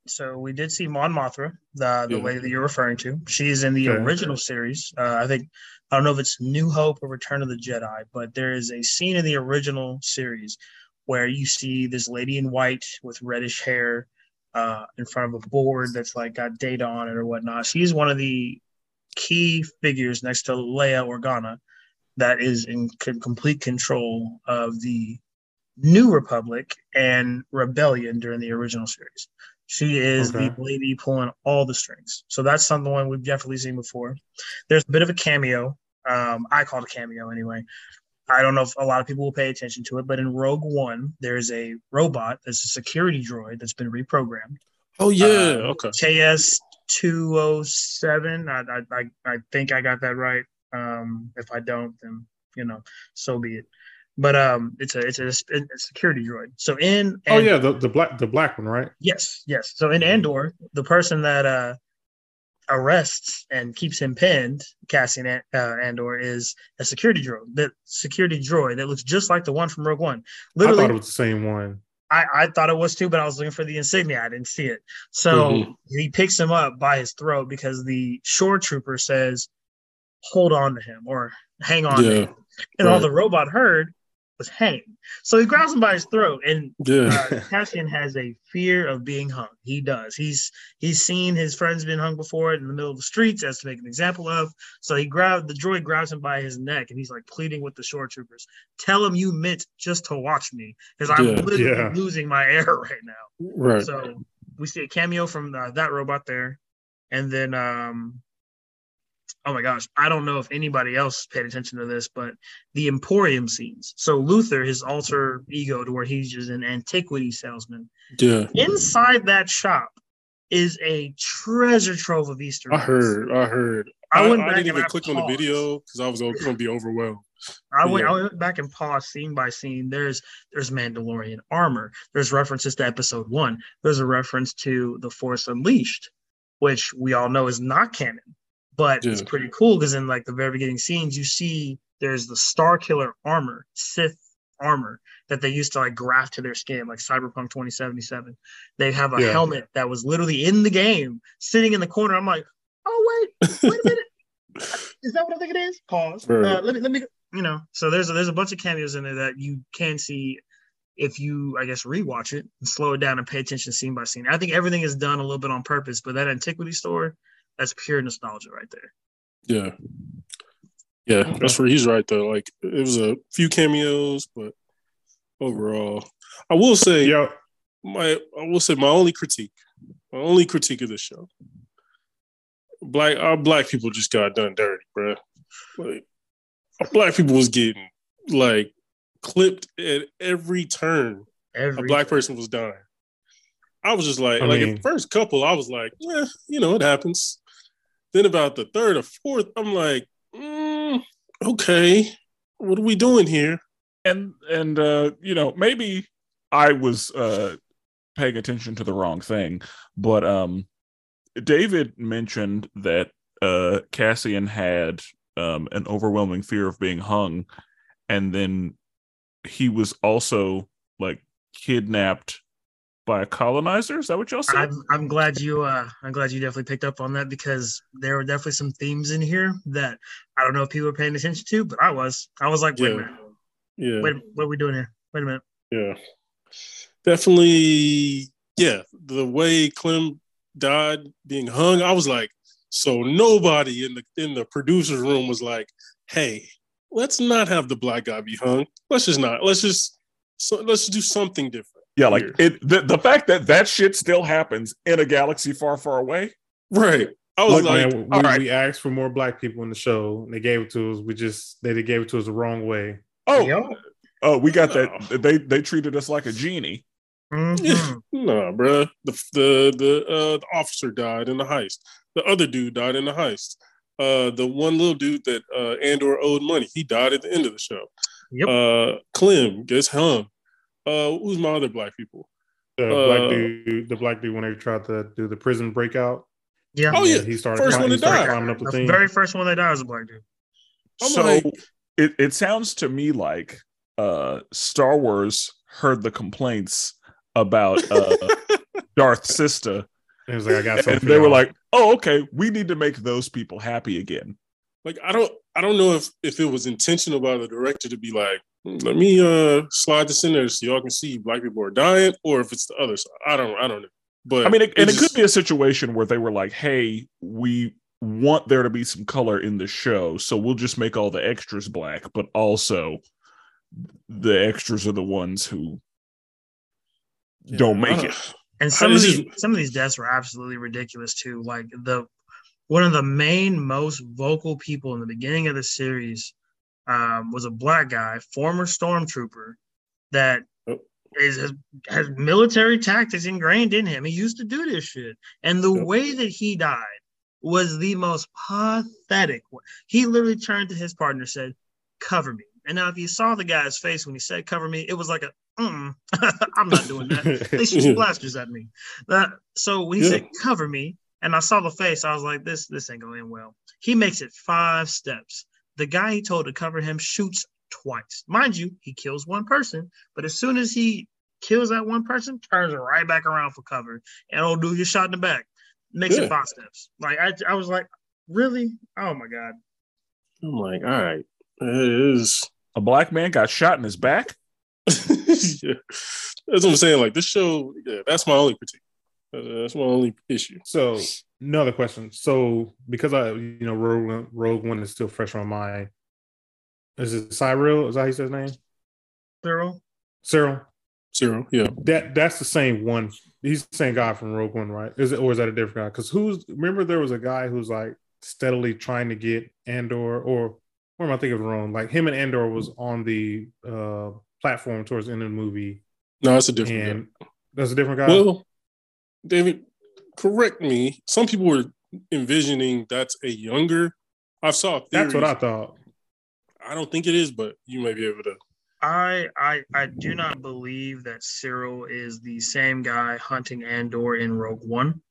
So we did see Mon Mothma, the, the yeah. lady that you're referring to. She is in the okay. original series. Uh, I think, I don't know if it's New Hope or Return of the Jedi, but there is a scene in the original series where you see this lady in white with reddish hair uh, in front of a board that's like got data on it or whatnot. She's one of the key figures next to Leia Organa that is in c- complete control of the New Republic and Rebellion during the original series. She is okay. the lady pulling all the strings. So that's something one we've definitely seen before. There's a bit of a cameo. Um, I call it a cameo anyway. I don't know if a lot of people will pay attention to it, but in Rogue One, there is a robot that's a security droid that's been reprogrammed. Oh, yeah. Um, okay. K S two oh seven. I, I, I think I got that right. Um, if I don't, then, you know, so be it. But um, it's a it's a, a security droid. So in Andor, oh yeah, the, the black the black one, right? Yes, yes. So in Andor, the person that uh, arrests and keeps him pinned, Cassian uh, Andor, is a security droid. That security droid that looks just like the one from Rogue One. Literally, I thought it was the same one. I, I thought it was too, but I was looking for the insignia. I didn't see it. So mm-hmm. he picks him up by his throat because the shore trooper says, hold on to him or hang on yeah, to him. And right. all the robot heard was hang. So he grabs him by his throat, and yeah. uh, Cassian has a fear of being hung. He does. He's he's seen his friends been hung before in the middle of the streets, as to make an example of. So he grabbed the droid, grabs him by his neck, and he's like pleading with the shore troopers, "Tell him you meant just to watch me, because I'm yeah, literally yeah. losing my air right now." Right. So we see a cameo from uh, that robot there, and then um, oh my gosh, I don't know if anybody else paid attention to this, but the Emporium scenes. So Luther, his alter ego to where he's just an antiquity salesman. Yeah. Inside that shop is a treasure trove of Easter eggs. I heard, I heard. I, I, went I back didn't even I click paused. on the video because I was going to be overwhelmed. I went, yeah. I went back and paused scene by scene. There's there's Mandalorian armor. There's references to episode one. There's a reference to The Force Unleashed, which we all know is not canon. But yeah. it's pretty cool because in like the very beginning scenes, you see there's the Star Killer armor, Sith armor that they used to like graft to their skin, like Cyberpunk twenty seventy-seven. They have a yeah. helmet that was literally in the game, sitting in the corner. I'm like, oh wait, wait a minute, is that what I think it is? Pause. Right. Uh, let me, let me, you know. So there's a, there's a bunch of cameos in there that you can see if you, I guess, rewatch it and slow it down and pay attention scene by scene. I think everything is done a little bit on purpose, but that antiquity store. That's pure nostalgia right there. Yeah. Yeah, that's where he's right, though. Like, it was a few cameos, but overall, I will say, yeah, my I will say my only critique, my only critique of this show, black our black people just got done dirty, bro. Like, our black people was getting, like, clipped at every turn. Every a black turn. person was dying. I was just like, I like mean, the first couple, I was like, eh, you know, it happens. Then about the third or fourth, I'm like, mm, okay, what are we doing here? And, and uh, you know, maybe I was uh, paying attention to the wrong thing, but um, David mentioned that uh, Cassian had um, an overwhelming fear of being hung, and then he was also, like, kidnapped by a colonizer? Is that what y'all said? I'm, I'm glad you. Uh, I'm glad you definitely picked up on that, because there were definitely some themes in here that I don't know if people were paying attention to, but I was. I was like, wait yeah. a minute. Yeah. Wait, what are we doing here? Wait a minute. Yeah. Definitely. Yeah. The way Clem died being hung, I was like, so nobody in the in the producer's room was like, hey, let's not have the black guy be hung. Let's just not. Let's just. So let's do something different. Yeah, like it, the, the fact that that shit still happens in a galaxy far, far away. Right. I was Look, like, man, we, right. we asked for more black people in the show, and they gave it to us. We just, they, they gave it to us the wrong way. Oh, yeah. oh, we got no. that. They they treated us like a genie. Mm-hmm. Yeah. No, bro. The the the, uh, the officer died in the heist. The other dude died in the heist. Uh, the one little dude that uh, Andor owed money, he died at the end of the show. Yep. Uh, Clem gets hung. Uh, who's my other black people? The uh, black dude, the black dude, when they tried to do the prison breakout. Yeah. Oh yeah. He started first one to die. Climbing up the thing. The very first one they died was a black dude. I'm so like, it, it sounds to me like uh, Star Wars heard the complaints about uh, Darth Sister. It was like, I got something. And they were like, "Oh, okay, we need to make those people happy again." Like I don't, I don't know if if it was intentional by the director to be like, let me uh, slide this in there so y'all can see black people are dying, or if it's the other side. I don't, I don't know. But I mean, it, and just, it could be a situation where they were like, "Hey, we want there to be some color in the show, so we'll just make all the extras black, but also the extras are the ones who yeah, don't make don't it." And some I of these, just, some of these deaths were absolutely ridiculous too. Like the one of the main, most vocal people in the beginning of the series. Um, was a black guy, former stormtrooper, that oh. is has, has military tactics ingrained in him. He used to do this shit. And the oh. way that he died was the most pathetic one. He literally turned to his partner and said, "Cover me." And now if you saw the guy's face when he said, "Cover me," it was like a, mm, I'm not doing that. They shoot blasters at me. Uh, so when he yeah. said, "Cover me," and I saw the face, I was like, this, this ain't going to end well. He makes it five steps. The guy he told to cover him shoots twice. Mind you, he kills one person, but as soon as he kills that one person, turns right back around for cover, and old dude gets shot in the back. Makes yeah. it five steps. Like I, I was like, really? Oh my god. I'm like, all right, it is. A black man got shot in his back? Yeah. That's what I'm saying. Like, this show, yeah, that's my only critique. That's my only issue. So, another question. So, because I, you know, Rogue, Rogue One is still fresh on my mind. Is it Cyril? Is that how you say his name? Cyril? Cyril. Cyril, yeah. That That's the same one. He's the same guy from Rogue One, right? Is it, or is that a different guy? Because who's, remember there was a guy who's like steadily trying to get Andor, or what am I thinking of wrong? Like him and Andor was on the uh, platform towards the end of the movie. No, that's a different and, guy. That's a different guy? Well, David, correct me. Some people were envisioning that's a younger. I saw a theory. That's what I thought. I don't think it is, but you may be able to. I I I do not believe that Cyril is the same guy hunting Andor in Rogue One.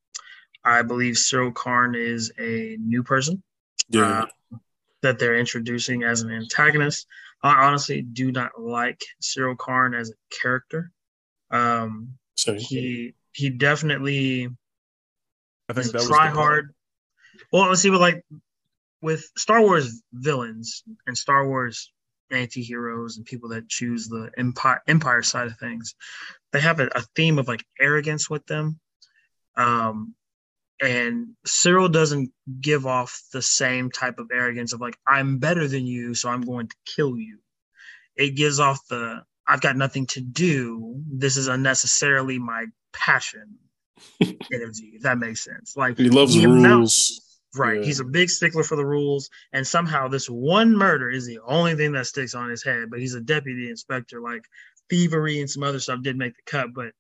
I believe Cyril Karn is a new person yeah. uh, that they're introducing as an antagonist. I honestly do not like Cyril Karn as a character. Um, Sorry. He he definitely I think that was try hard. Well, let's see, but like. With Star Wars villains and Star Wars anti-heroes and people that choose the empire, empire side of things, they have a, a theme of like arrogance with them. Um, and Cyril doesn't give off the same type of arrogance of like, I'm better than you, so I'm going to kill you. It gives off the, I've got nothing to do. This is unnecessarily my passion energy, if that makes sense. Like He loves the rules. Amount- Right. Yeah. He's a big stickler for the rules. And somehow this one murder is the only thing that sticks on his head. But he's a deputy inspector. Like thievery and some other stuff did make the cut. But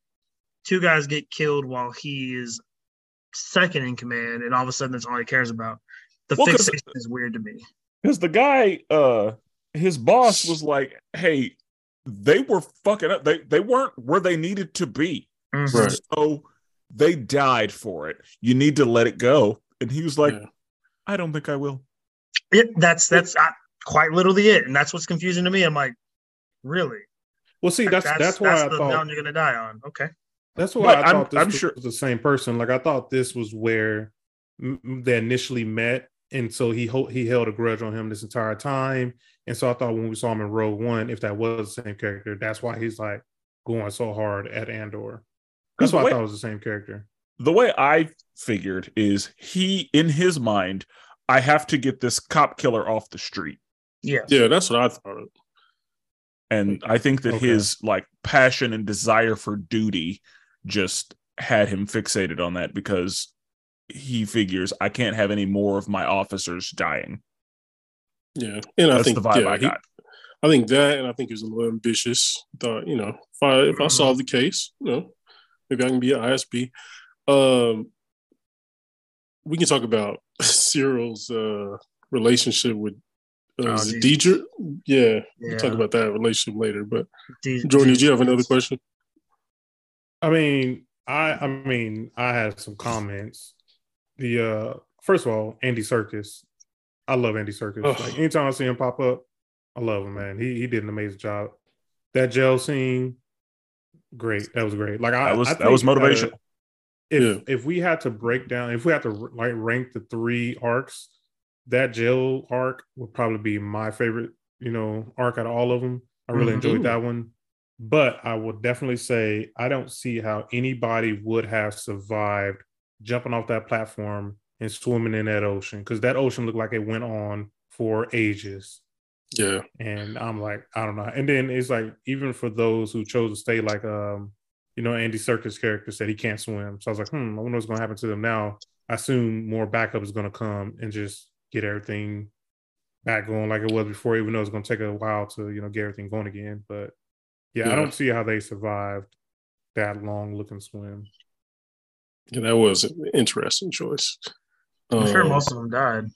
two guys get killed while he is second in command. And all of a sudden, that's all he cares about. The well, fixation is weird to me. Because the guy, uh, his boss was like, hey, they were fucking up. They, they weren't where they needed to be. Mm-hmm. Right. So they died for it. You need to let it go. And he was like, yeah. I don't think I will. It, that's that's I, quite literally it. And that's what's confusing to me. I'm like, really? Well, see, that's that's, that's, that's why that's I the thought mountain you're going to die on. Okay. That's why I I'm, thought this I'm was, sure. was the same person. Like, I thought this was where they initially met. And so he ho- he held a grudge on him this entire time. And so I thought when we saw him in Rogue One, if that was the same character, that's why he's like going so hard at Andor. That's why I thought it was the same character. The way I figured is he, in his mind, I have to get this cop killer off the street. Yeah. Yeah, that's what I thought. And I think that okay. his like passion and desire for duty just had him fixated on that because he figures I can't have any more of my officers dying. Yeah. And that's I think the vibe yeah, I got. He, I think that, and I think he was a little ambitious. Thought, you know, if I, if I solve the case, you know, maybe I can be an I S B. Um, we can talk about Cyril's uh, relationship with uh, oh, Deidre. Yeah, yeah, we'll talk about that relationship later. But Deidre, Jordan, did you have another question? I mean, I, I mean, I had some comments. The uh, first of all, Andy Serkis. I love Andy Serkis. Oh. Like anytime I see him pop up, I love him, man. He he did an amazing job. That jail scene, great. That was great. Like I, that was, I that was motivation. That, If yeah. if we had to break down, if we had to like rank the three arcs, that jail arc would probably be my favorite, you know, arc out of all of them. I really mm-hmm. enjoyed that one. But I will definitely say I don't see how anybody would have survived jumping off that platform and swimming in that ocean because that ocean looked like it went on for ages. Yeah. And I'm like, I don't know. And then it's like, even for those who chose to stay like, um, you know, Andy Serkis' character said he can't swim. So I was like, hmm, I wonder what's going to happen to them now. I assume more backup is going to come and just get everything back going like it was before, even though it's going to take a while to, you know, get everything going again. But, yeah, yeah. I don't see how they survived that long-looking swim. Yeah, that was an interesting choice. I'm um, sure most of them died.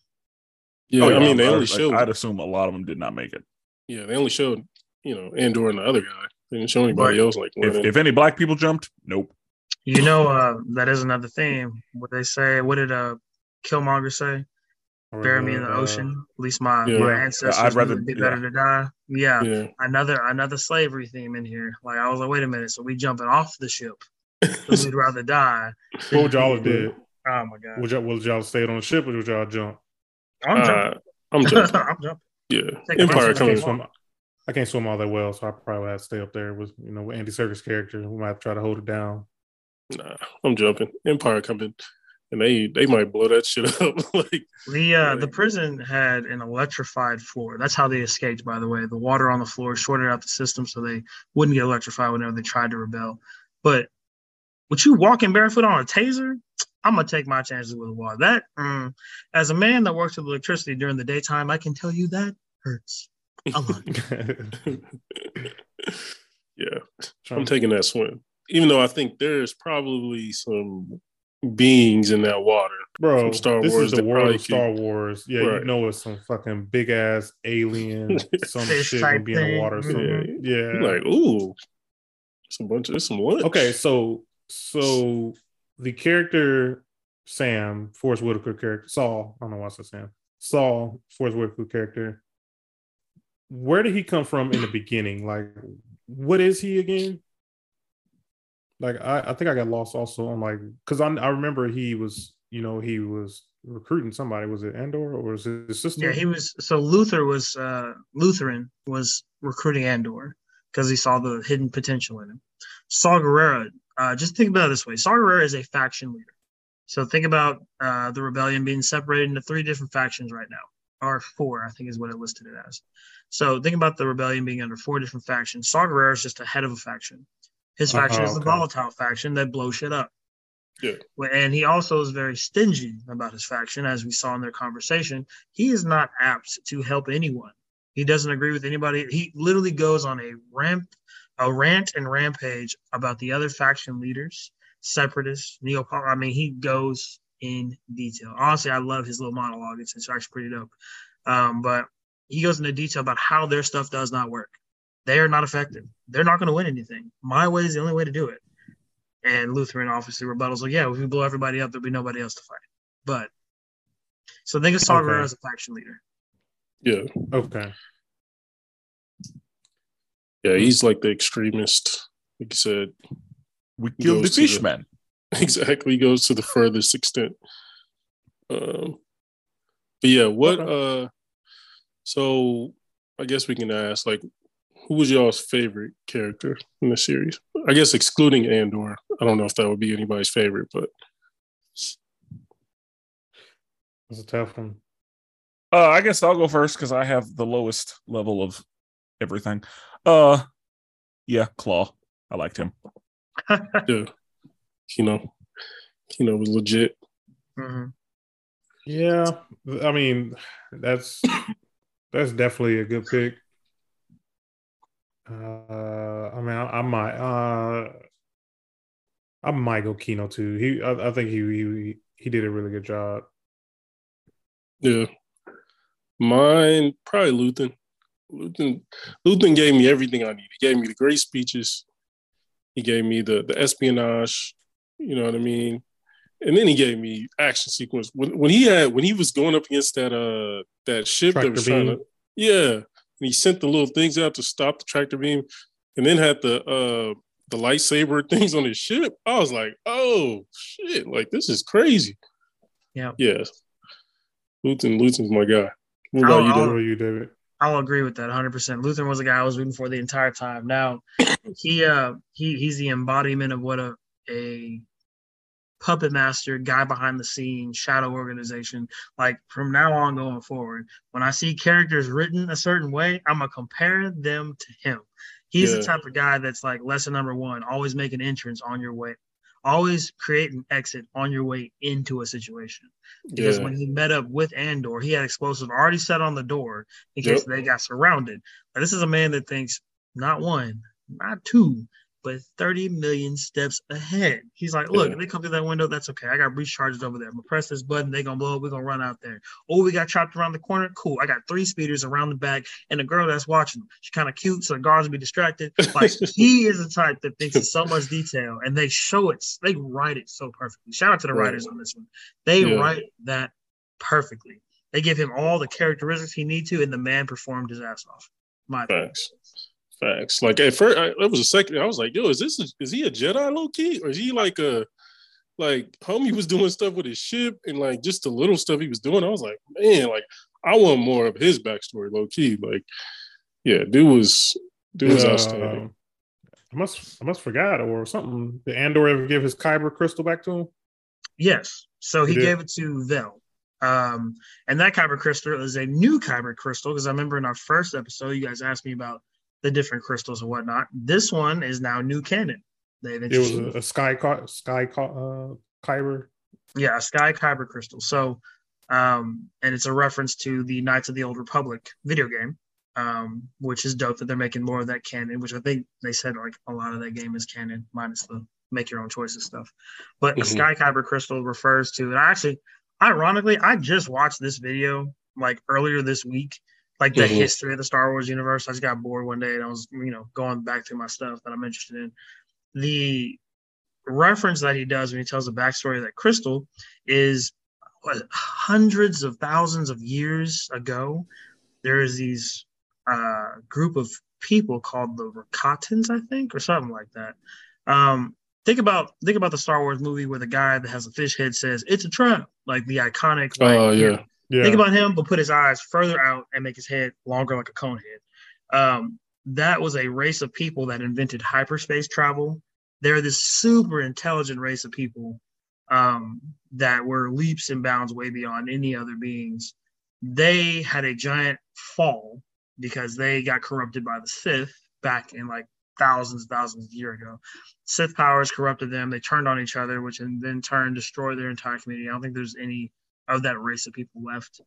Yeah, oh, yeah I mean, they I, only like, showed... I'd assume a lot of them did not make it. Yeah, they only showed, you know, Andor and the other guy. They didn't show anybody else. Like if, if any black people jumped, nope. You know, uh, that is another theme. What they say, what did uh, Killmonger say? Bury me in the ocean. At least my, yeah. my ancestors yeah, I'd rather, would be yeah. better to die. Yeah. yeah. Another another slavery theme in here. Like I was like, wait a minute. So we jumping off the ship. Because we'd rather die. What would y'all have did? Oh my God. Would y'all, would y'all stayed on the ship or would y'all jump? I'm uh, jumping. I'm jumping. I'm jumping. Yeah. Take Empire comes from. I can't swim all that well, so I probably would have to stay up there with, you know, with Andy Serkis' character. We might try to hold it down. Nah, I'm jumping. Empire coming, and they they might blow that shit up. like the uh, like, the prison had an electrified floor. That's how they escaped, by the way. The water on the floor shorted out the system, so they wouldn't get electrified whenever they tried to rebel. But would you walking barefoot on a taser? I'm gonna take my chances with a water. That, mm, as a man that works with electricity during the daytime, I can tell you that hurts. Yeah, I'm taking that swim. Even though I think there's probably some beings in that water, bro. From Star this Wars is the world of Star Wars. Yeah, right. You know it's some fucking big ass alien, some shit would be in the water. Somewhere. Yeah, yeah. Like ooh, it's a bunch of it's some lunch. Okay, so so the character Sam, Forrest Whitaker character Saul. I don't know why I said Sam. Saul, Forrest Whitaker character. Where did he come from in the beginning? Like, what is he again? Like, I, I think I got lost also on like, because I, I remember he was, you know, he was recruiting somebody. Was it Andor or was it his sister? Yeah, he was. So Luther was, uh, Lutheran was recruiting Andor because he saw the hidden potential in him. Saw Gerrera, uh, just think about it this way. Saw Gerrera is a faction leader. So think about uh, the rebellion being separated into three different factions right now. Or four, I think is what it listed it as. So think about the rebellion being under four different factions. Saw Gerrera is just a head of a faction. His faction uh, is okay. The volatile faction that blows shit up. Yeah. And he also is very stingy about his faction, as we saw in their conversation. He is not apt to help anyone. He doesn't agree with anybody. He literally goes on a ramp, a rant and rampage about the other faction leaders, separatists, neo. I mean, he goes in detail. Honestly, I love his little monologue. It's, it's actually pretty dope. Um, but he goes into detail about how their stuff does not work. They are not effective. They're not going to win anything. My way is the only way to do it. And Lutheran obviously rebuttals, like, yeah, if we blow everybody up, there'll be nobody else to fight. But so think of Saw Gerrera as a faction leader. Yeah. Okay. Yeah, he's like the extremist. Like you said, we killed the fishman. Exactly, goes to the furthest extent. Um, but yeah, what? Uh, so I guess we can ask, like, who was y'all's favorite character in the series? I guess excluding Andor. I don't know if that would be anybody's favorite, but it's a tough one. Uh, I guess I'll go first because I have the lowest level of everything. Uh, yeah, Claw. I liked him. Yeah. Kino, Kino was legit. Mm-hmm. Yeah, I mean, that's that's definitely a good pick. Uh, I mean, I, I might, uh, I might go Kino too. He, I, I think he, he he did a really good job. Yeah, mine probably Luthen. Luthen, Luthen gave me everything I needed. He gave me the great speeches. He gave me the the espionage. You know what I mean? And then he gave me action sequence. When, when he had when he was going up against that uh that ship tractor that was trying beam. to yeah, and he sent the little things out to stop the tractor beam, and then had the uh the lightsaber things on his ship. I was like, oh shit, like this is crazy. Yeah, yeah. Luthen, Luthen's my guy. What about you, David? What about you, David? I'll agree with that one hundred percent. Luthen was the guy I was rooting for the entire time. Now he uh he he's the embodiment of what a a puppet master, guy behind the scenes, shadow organization. Like from now on going forward, when I see characters written a certain way, I'm going to compare them to him. He's yeah. the type of guy that's like lesson number one, always make an entrance on your way. Always create an exit on your way into a situation. Because yeah. when he met up with Andor, he had explosive already set on the door in case yep. they got surrounded. But this is a man that thinks not one, not two, but thirty million steps ahead. He's like, look, yeah. if they come through that window, that's okay. I got recharged over there. I'm going to press this button. They're going to blow up. We're going to run out there. Oh, we got chopped around the corner. Cool. I got three speeders around the back and a girl that's watching them. She's kind of cute, so the guards will be distracted. Like, he is the type that thinks in so much detail, and they show it. They write it so perfectly. Shout out to the right. writers on this one. They yeah. write that perfectly. They give him all the characteristics he needs to, and the man performed his ass off. My Thanks. Facts. Like at first, I, that was a second. I was like, "Yo, is this? A, is he a Jedi, low key, or is he like a like homie was doing stuff with his ship and like just the little stuff he was doing?" I was like, "Man, like I want more of his backstory, low key. Like, yeah, dude was dude was uh, outstanding. I must I must forgot or something. Did Andor ever give his Kyber crystal back to him? Yes. So he, he gave it to Vel. Um, and that Kyber crystal is a new Kyber crystal, because I remember in our first episode, you guys asked me about the different crystals and whatnot. This one is now new canon. They've it was a, a sky sky uh, Kyber. Yeah, a sky Kyber crystal. So, um, and it's a reference to the Knights of the Old Republic video game, um, which is dope that they're making more of that canon, which I think they said like a lot of that game is canon, minus the make your own choices stuff. But mm-hmm. a sky Kyber crystal refers to, and I actually, ironically, I just watched this video like earlier this week, like the mm-hmm. history of the Star Wars universe. I just got bored one day and I was, you know, going back through my stuff that I'm interested in. The reference that he does when he tells the backstory of that crystal is what, hundreds of thousands of years ago, there is these uh, group of people called the Rakatans, I think, or something like that. Um, think about think about the Star Wars movie where the guy that has a fish head says, "It's a trap," like the iconic. Oh, uh, yeah. yeah. Think about him, but put his eyes further out and make his head longer like a cone head. Um, that was a race of people that invented hyperspace travel. They're this super intelligent race of people um, that were leaps and bounds way beyond any other beings. They had a giant fall because they got corrupted by the Sith back in like thousands and thousands of years ago. Sith powers corrupted them. They turned on each other, which in then turn destroyed their entire community. I don't think there's any of that race of people left,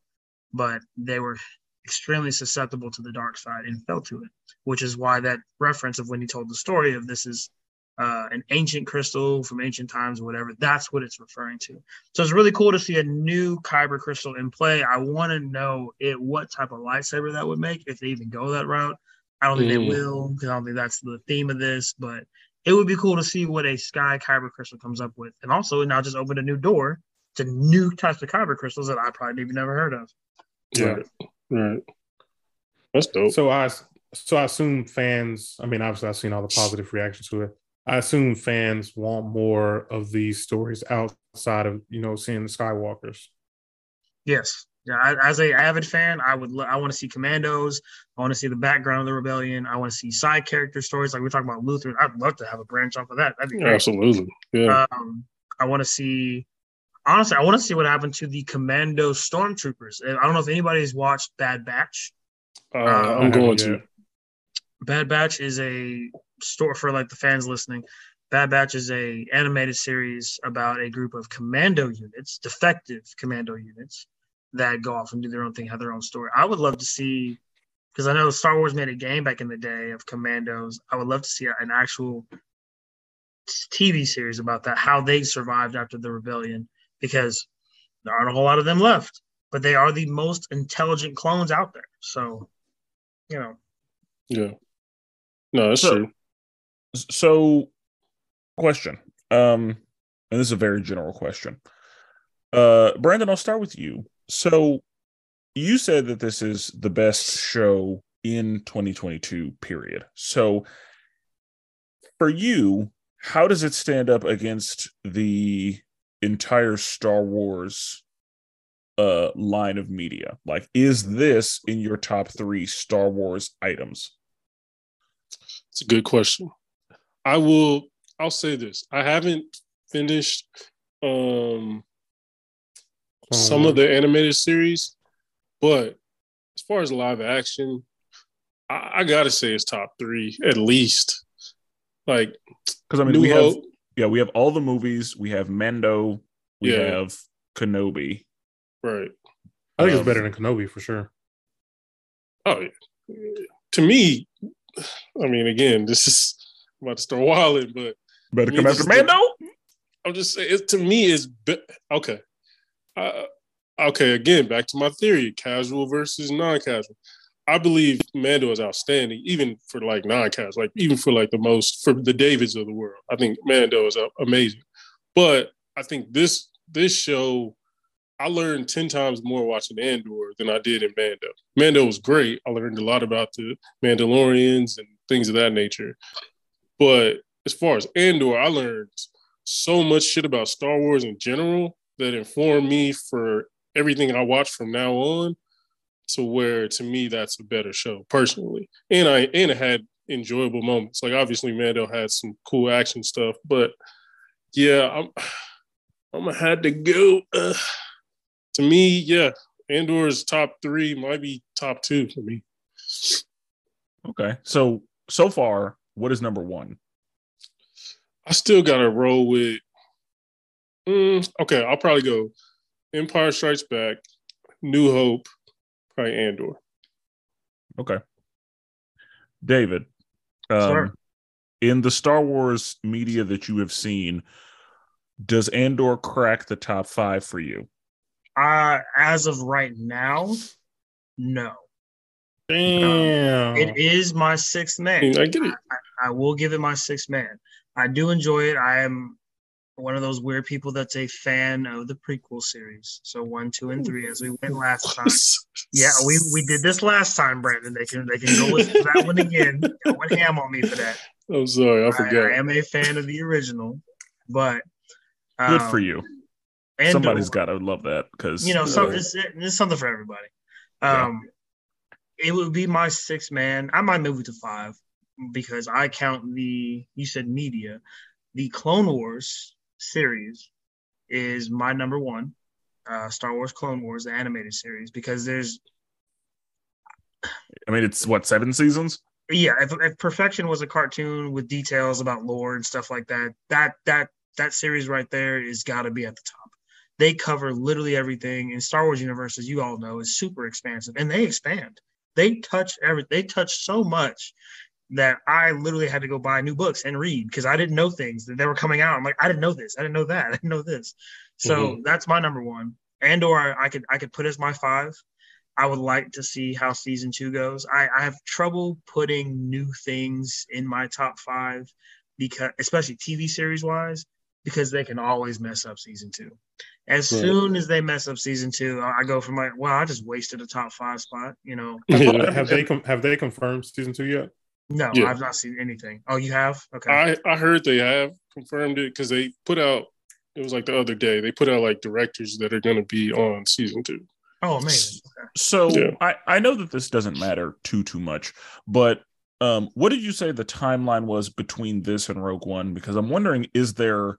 but they were extremely susceptible to the dark side and fell to it, which is why that reference of when he told the story of this is uh, an ancient crystal from ancient times or whatever, that's what it's referring to. So it's really cool to see a new Kyber crystal in play. I want to know it what type of lightsaber that would make if they even go that route. I don't think mm. they will, because I don't think that's the theme of this, but it would be cool to see what a sky Kyber crystal comes up with. And also, it now just opened a new door to new types of Kyber crystals that I probably even never heard of. Yeah. But, right. That's dope. So I, so I assume fans, I mean, obviously I've seen all the positive reactions to it. I assume fans want more of these stories outside of, you know, seeing the Skywalkers. Yes. Yeah. I, as an avid fan, I would, lo- I want to see Commandos. I want to see the background of the rebellion. I want to see side character stories. Like we're talking about Luthen. I'd love to have a branch off of that. That'd be great. Yeah, absolutely. Yeah. Um, I want to see, honestly, I want to see what happened to the Commando Stormtroopers. I don't know if anybody's watched Bad Batch. Uh, uh, I'm going to. Bad Batch is a story for like the fans listening. Bad Batch is a animated series about a group of commando units, defective commando units that go off and do their own thing, have their own story. I would love to see, because I know Star Wars made a game back in the day of Commandos. I would love to see an actual T V series about that, how they survived after the rebellion. Because there aren't a whole lot of them left, but they are the most intelligent clones out there. So, you know. Yeah. No, that's so, true. So, question. Um, and this is a very general question. Uh, Brandon, I'll start with you. So, you said that this is the best show in twenty twenty-two, period. So, for you, how does it stand up against the entire Star Wars uh line of media? Like, is this in your top three Star Wars items? It's a good question. I will I'll say this. I haven't finished um oh. some of the animated series, but as far as live action, I, I gotta say it's top three at least. Like, because I mean New we Hope, have Yeah, we have all the movies. We have Mando. We yeah. have Kenobi. Right. I think um, it's better than Kenobi for sure. Oh, yeah. To me, I mean, again, this is I'm about to start wilding, but better come after Mando. I'm just saying, it, to me, it's be- okay. Uh, okay, again, back to my theory: casual versus non-casual. I believe Mando is outstanding, even for like non-cast, like even for like the most for the Davids of the world. I think Mando is amazing, but I think this this show, I learned ten times more watching Andor than I did in Mando. Mando was great. I learned a lot about the Mandalorians and things of that nature. But as far as Andor, I learned so much shit about Star Wars in general that informed me for everything I watch from now on. to where, to me, that's a better show personally. And I and it had enjoyable moments. Like, obviously, Mando had some cool action stuff, but yeah, I'm I'm gonna have to go. Uh, to me, yeah, Andor's top three, might be top two for me. Okay, so so far, what is number one? I still gotta roll with. Mm, okay, I'll probably go Empire Strikes Back, New Hope, probably Andor. Okay. David, um, in the Star Wars media that you have seen, does Andor crack the top five for you? Uh, as of right now, no. Damn. It is my sixth man. I get it. I, I, I will give it my sixth man. I do enjoy it. I am one of those weird people that's a fan of the prequel series. So one, two, and three, as we went last time. Yeah, we, we did this last time, Brandon. They can they can go listen to that one again. That went ham on me for that. I'm sorry, I forget. I, I am a fan of the original, but um, good for you. Andor, somebody's got to love that, because you know, so it's, it's something for everybody. Um, yeah. It would be my sixth man. I might move it to five because I count the you said media, the Clone Wars series is my number one, uh, Star Wars Clone Wars, the animated series, because there's, I mean, it's what, seven seasons? Yeah, if, if Perfection was a cartoon with details about lore and stuff like that, that that that series right there is got to be at the top. They cover literally everything, and Star Wars universe, as you all know, is super expansive, and they expand. They touch every, they touch so much that I literally had to go buy new books and read because I didn't know things that they were coming out. I'm like, I didn't know this. I didn't know that. I didn't know this. So mm-hmm. that's my number one. Andor, I, I could I could put as my five. I would like to see how season two goes. I, I have trouble putting new things in my top five, because especially T V series wise, because they can always mess up season two. As right. soon as they mess up season two, I go from like, well, I just wasted a top five spot. You know, yeah. have they com- have they confirmed season two yet? No, yeah. I've not seen anything. Oh, you have? Okay. I, I heard they have confirmed it because they put out, it was like the other day, they put out like directors that are going to be on season two. Oh, amazing. Okay. So yeah. I, I know that this doesn't matter too, too much, but um, what did you say the timeline was between this and Rogue One? Because I'm wondering, is there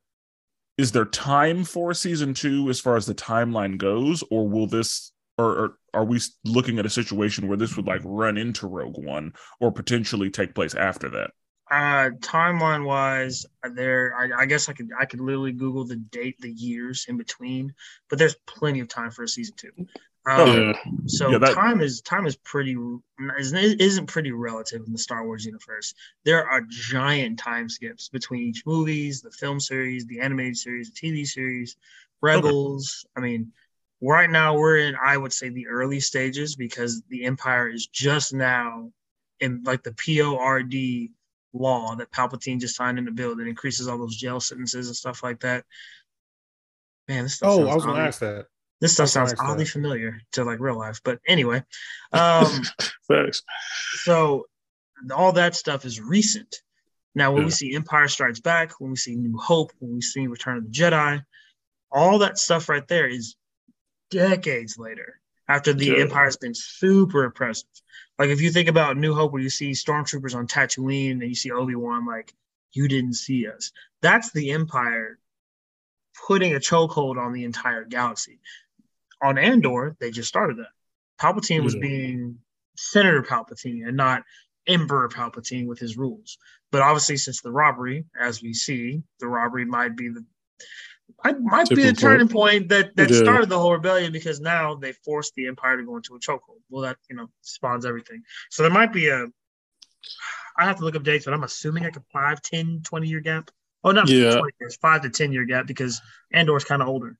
is there time for season two as far as the timeline goes, or will this... Or, or are we looking at a situation where this would like run into Rogue One or potentially take place after that? Uh, timeline wise, there, I, I guess I could I could literally Google the date, the years in between, but there's plenty of time for a season two. Um, oh, yeah. So yeah, that... time is time is pretty isn't pretty relative in the Star Wars universe. There are giant time skips between each movies, the film series, the animated series, the T V series, Rebels. Okay. I mean. Right now, we're in, I would say, the early stages because the Empire is just now in, like, the P O R D law that Palpatine just signed into bill that increases all those jail sentences and stuff like that. Man, this stuff oh, I was going to ask that. This stuff sounds oddly that. familiar to, like, real life. But anyway. Um, Thanks. So all that stuff is recent. Now, when yeah. we see Empire Strikes Back, when we see New Hope, when we see Return of the Jedi, all that stuff right there is decades later, after the yeah. Empire's been super oppressive. Like, if you think about New Hope, where you see stormtroopers on Tatooine and you see Obi-Wan, like, you didn't see us. That's the Empire putting a chokehold on the entire galaxy. On Andor, they just started that. Palpatine yeah. was being Senator Palpatine and not Emperor Palpatine with his rules. But obviously, since the robbery, as we see, the robbery might be the... I might be the turning point, point that, that yeah. started the whole rebellion, because now they forced the Empire to go into a chokehold. Well, that, you know, spawns everything. So there might be a... I have to look up dates, but I'm assuming like a five, ten, twenty-year gap. Oh, not yeah. twenty years, five to ten-year gap, because Andor's kind of older.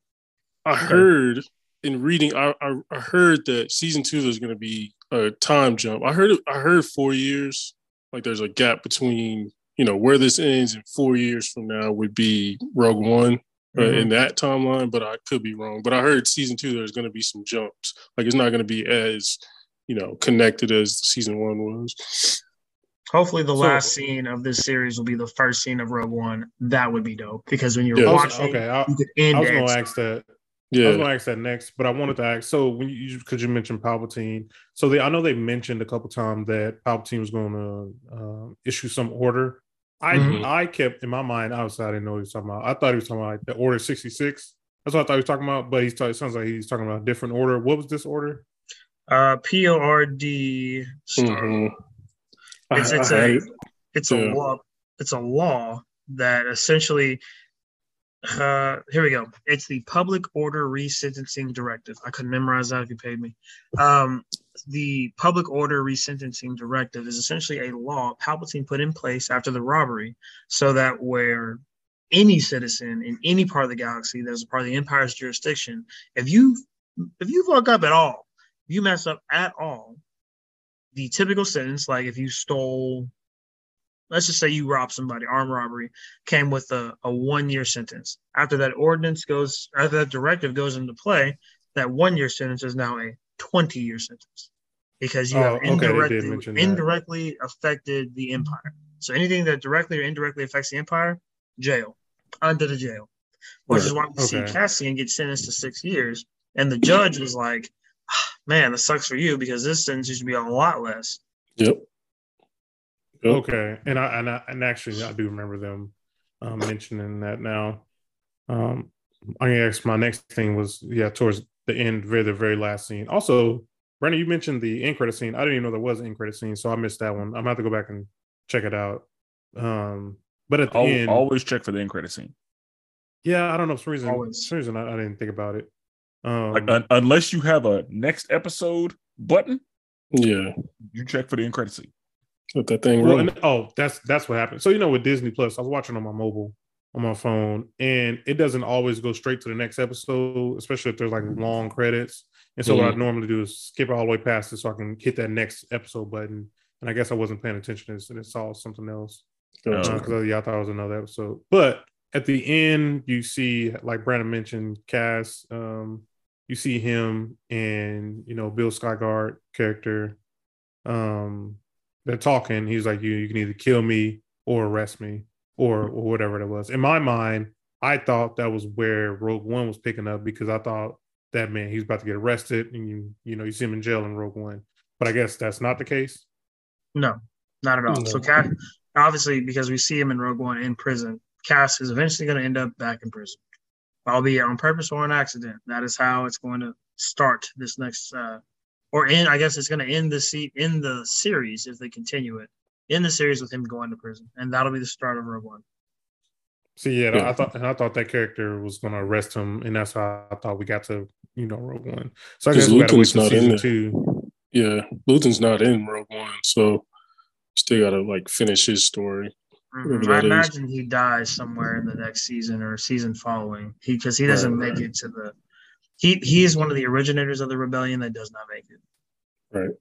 I okay. heard, in reading, I, I, I heard that season two there's going to be a time jump. I heard I heard four years. Like, there's a gap between, you know, where this ends and four years from now would be Rogue One. Mm-hmm. In that timeline, but I could be wrong. But I heard season two, there's going to be some jumps. Like, it's not going to be as, you know, connected as season one was. Hopefully the so, last scene of this series will be the first scene of Rogue One. That would be dope, because when you're yeah, watching, okay, I, you could end I was going to ask that. Yeah, I was going to ask that next, but I wanted to ask. So when you, because you mentioned Palpatine, so they, I know they mentioned a couple times that Palpatine was going to uh, issue some order. I mm-hmm. I kept in my mind, obviously I didn't know what he was talking about. I thought he was talking about the Order sixty-six. That's what I thought he was talking about. But he's talking, it sounds like he's talking about a different order. What was this order? Uh, P O R D. Mm-hmm. It's it's I, a I, it's yeah. a law. It's a law that essentially. Uh, here we go. It's the Public Order Resentencing Directive. I could memorize that if you paid me. Um, the Public Order Resentencing Directive is essentially a law Palpatine put in place after the robbery, so that where any citizen in any part of the galaxy that's a part of the Empire's jurisdiction, if you if you fuck up at all, if you mess up at all, the typical sentence, like if you stole, let's just say you robbed somebody, armed robbery, came with a, a one-year sentence. After that ordinance goes, after that directive goes into play, that one-year sentence is now a twenty-year sentence, because you oh, have indirectly, okay, indirectly affected the Empire. So anything that directly or indirectly affects the Empire, jail, under the jail, which right. is why we okay. see Cassian get sentenced to six years. And the judge was like, man, this sucks for you, because this sentence used to be a lot less. Yep. Okay, and I and I, and actually I do remember them um, mentioning that now. Um, I guess my next thing was yeah towards the end, very the very last scene. Also, Brandon, you mentioned the end credit scene. I didn't even know there was an end credit scene, so I missed that one. I'm gonna have to go back and check it out. Um, but at the I'll, end, always check for the end credit scene. Yeah, I don't know for some reason. For some reason I, I didn't think about it. Um, like, un- unless you have a next episode button, yeah, you check for the end credit scene. Let that thing roll. Well, oh, that's that's what happened. So you know, with Disney Plus, I was watching on my mobile, on my phone, and it doesn't always go straight to the next episode, especially if there's like long credits. And so mm-hmm. what I normally do is skip all the way past it so I can hit that next episode button. And I guess I wasn't paying attention and it saw something else. Because oh, okay. uh, yeah, I thought it was another episode. But at the end, you see, like Brandon mentioned, Cass. Um, you see him and you know Bill Skarsgård character. Um. They're talking. He's like, you, you can either kill me or arrest me or, or whatever that was. In my mind, I thought that was where Rogue One was picking up, because I thought that meant he's about to get arrested and you, you know, you see him in jail in Rogue One. But I guess that's not the case. No, not at all. No. So Cass, obviously, because we see him in Rogue One in prison, Cass is eventually going to end up back in prison, albeit on purpose or an accident. That is how it's going to start this next. Uh, Or in, I guess it's going to end the se- in the series if they continue it in the series with him going to prison, and that'll be the start of Rogue One. See, yeah, yeah. I thought, and I thought that character was going to arrest him, and that's how I thought we got to, you know, Rogue One. So I guess we gotta wait till season two. Yeah, Luthen's not in Rogue One, so still got to like finish his story. Mm-hmm. I imagine is. he dies somewhere in the next season or season following. He because he doesn't right, make right. it to the. He he is one of the originators of the rebellion that does not make it. Right.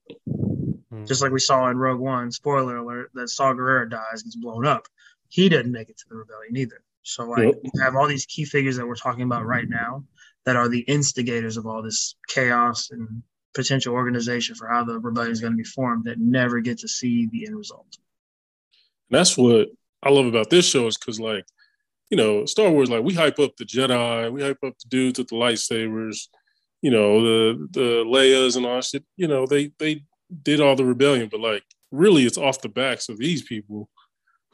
Just like we saw in Rogue One, spoiler alert, that Saw Gerrera dies, gets blown up. He didn't make it to the rebellion either. So like, yep. we have all these key figures that we're talking about right now that are the instigators of all this chaos and potential organization for how the rebellion is going to be formed that never get to see the end result. And that's what I love about this show is because like, you know, Star Wars, like, we hype up the Jedi, we hype up the dudes with the lightsabers, you know, the the Leias and all that shit. You know, they they did all the rebellion, but, like, really it's off the backs of these people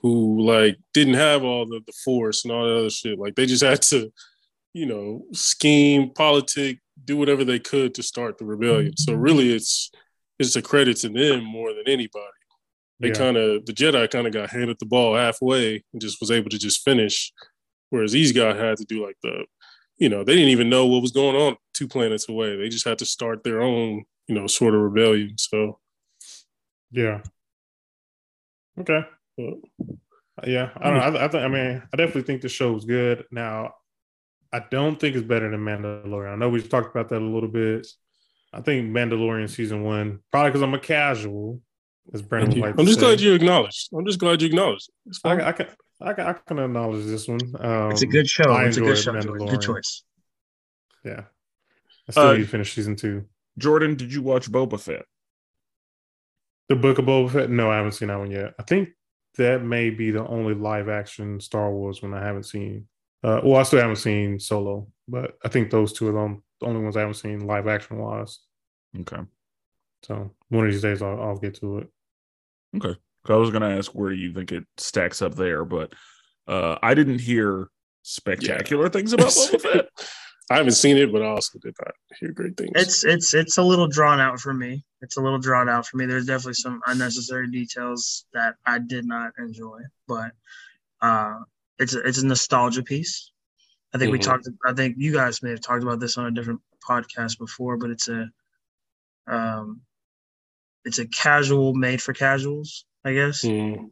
who, like, didn't have all the, the force and all that other shit. Like, they just had to, you know, scheme, politic, do whatever they could to start the rebellion. So, really, it's, it's a credit to them more than anybody. They yeah. kind of, the Jedi kind of got handed the ball halfway and just was able to just finish. Whereas these guys had to do like the, you know, they didn't even know what was going on two planets away. They just had to start their own, you know, sort of rebellion. So, yeah. Okay. But, yeah. I don't know. I, I, th- I mean, I definitely think the show was good. Now, I don't think it's better than Mandalorian. I know we talked about that a little bit. I think Mandalorian season one, probably because I'm a casual. As Brandon I'm just say. glad you acknowledged. I'm just glad you acknowledged. I, I can, I can, I can acknowledge this one. Um, it's a good show. I it's a good show. Good choice. Yeah. I still uh, need to finish season two. Jordan, did you watch Boba Fett? The Book of Boba Fett? No, I haven't seen that one yet. I think that may be the only live action Star Wars one I haven't seen. Uh, well, I still haven't seen Solo, but I think those two are the only ones I haven't seen live action wise. Okay. So one of these days I'll, I'll get to it. Okay. I was going to ask where you think it stacks up there, but uh, I didn't hear spectacular yeah. things about Boba Fett. I haven't seen it, but I also did not hear great things. It's it's it's a little drawn out for me. It's a little drawn out for me. There's definitely some unnecessary details that I did not enjoy, but uh, it's a, it's a nostalgia piece. I think mm-hmm. we talked. I think you guys may have talked about this on a different podcast before, but it's a um, it's a casual made for casuals, I guess. Mm.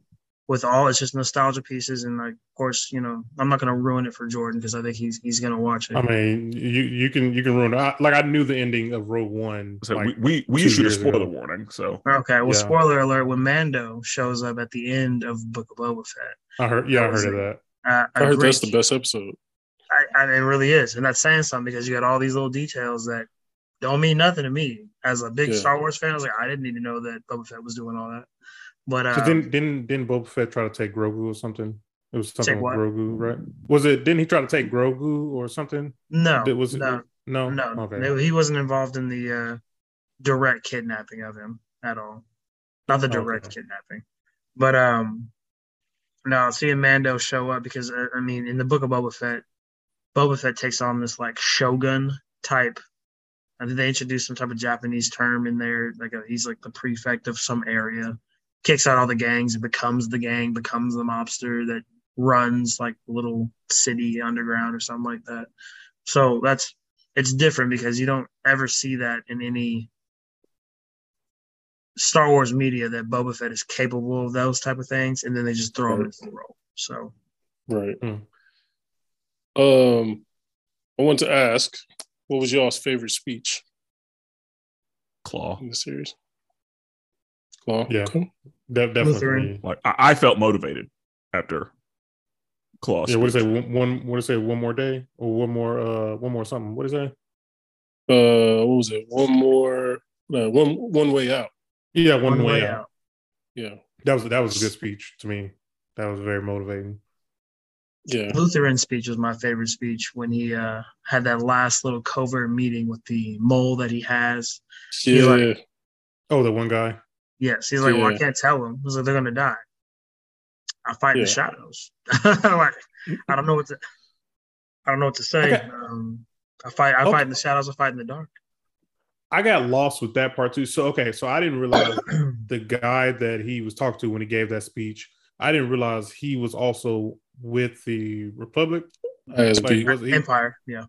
With all, it's just nostalgia pieces, and like, of course, you know, I'm not going to ruin it for Jordan because I think he's he's going to watch it. I mean, you you can you can ruin it. I, like I knew the ending of Rogue One. So like we we issued a spoiler ago. warning. So okay, well, yeah. spoiler alert: when Mando shows up at the end of Book of Boba Fett, I heard. Yeah, I heard of that. Uh, I heard great, that's the best episode. I, I mean, it really is, and that's saying something because you got all these little details that don't mean nothing to me as a big yeah. Star Wars fan. I was like, I didn't even know that Boba Fett was doing all that. But uh, didn't didn't didn't Boba Fett try to take Grogu or something? It was something with Grogu, right? Was it? Didn't he try to take Grogu or something? No, it was no, no, no. Okay. He wasn't involved in the uh, direct kidnapping of him at all. Not the direct okay. kidnapping, but um, no. Seeing Mando show up because uh, I mean, in the Book of Boba Fett, Boba Fett takes on this like shogun type. I think they introduced some type of Japanese term in there. Like a, he's like the prefect of some area. Kicks out all the gangs and becomes the gang, becomes the mobster that runs like little city underground or something like that. So that's, it's different because you don't ever see that in any Star Wars media that Boba Fett is capable of those type of things. And then they just throw right. him into the role. So. Right. Mm. Um, I want to ask, what was y'all's favorite speech? Claw. In the series. Claw. Yeah. Cool. De- definitely. Like I-, I felt motivated after Claw. Yeah, what is it? One, one what is it? One more day or one more uh one more something. What is that? Uh what was it? One more no, one one way out. Yeah, one, one way, way out. out. Yeah. That was that was a good speech to me. That was very motivating. Yeah. Lutheran's speech was my favorite speech when he uh had that last little covert meeting with the mole that he has. Yeah. He like, oh, the one guy. Yes, he's like, yeah. well, I can't tell them. He's like, they're going to die. I fight yeah. the shadows. Like, I don't know what to. I don't know what to say. Okay. Um, I fight. I okay. fight in the shadows. I fight in the dark. I got lost with that part too. So okay, so I didn't realize the guy that he was talking to when he gave that speech. I didn't realize he was also with the Republic. Like, was he, Empire. Yeah.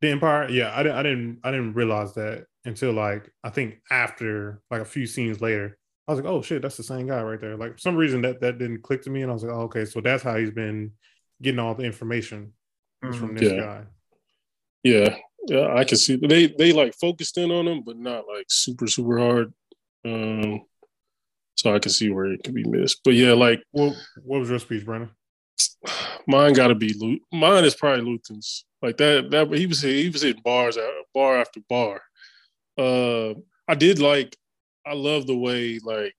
The Empire. Yeah, I didn't. I didn't. I didn't realize that until like I think after like a few scenes later. I was like, oh shit, that's the same guy right there. Like for some reason that, that didn't click to me. And I was like, oh, okay, so that's how he's been getting all the information mm-hmm. from this yeah. guy. Yeah. Yeah, I can see they they like focused in on him, but not like super, super hard. Um, so I can see where it could be missed. But yeah, like what what was your speech, Brandon? Mine gotta be Luke. Mine is probably Luthen's. Like that that he was he was hitting bars at bar after bar. Uh I did like I love the way, like,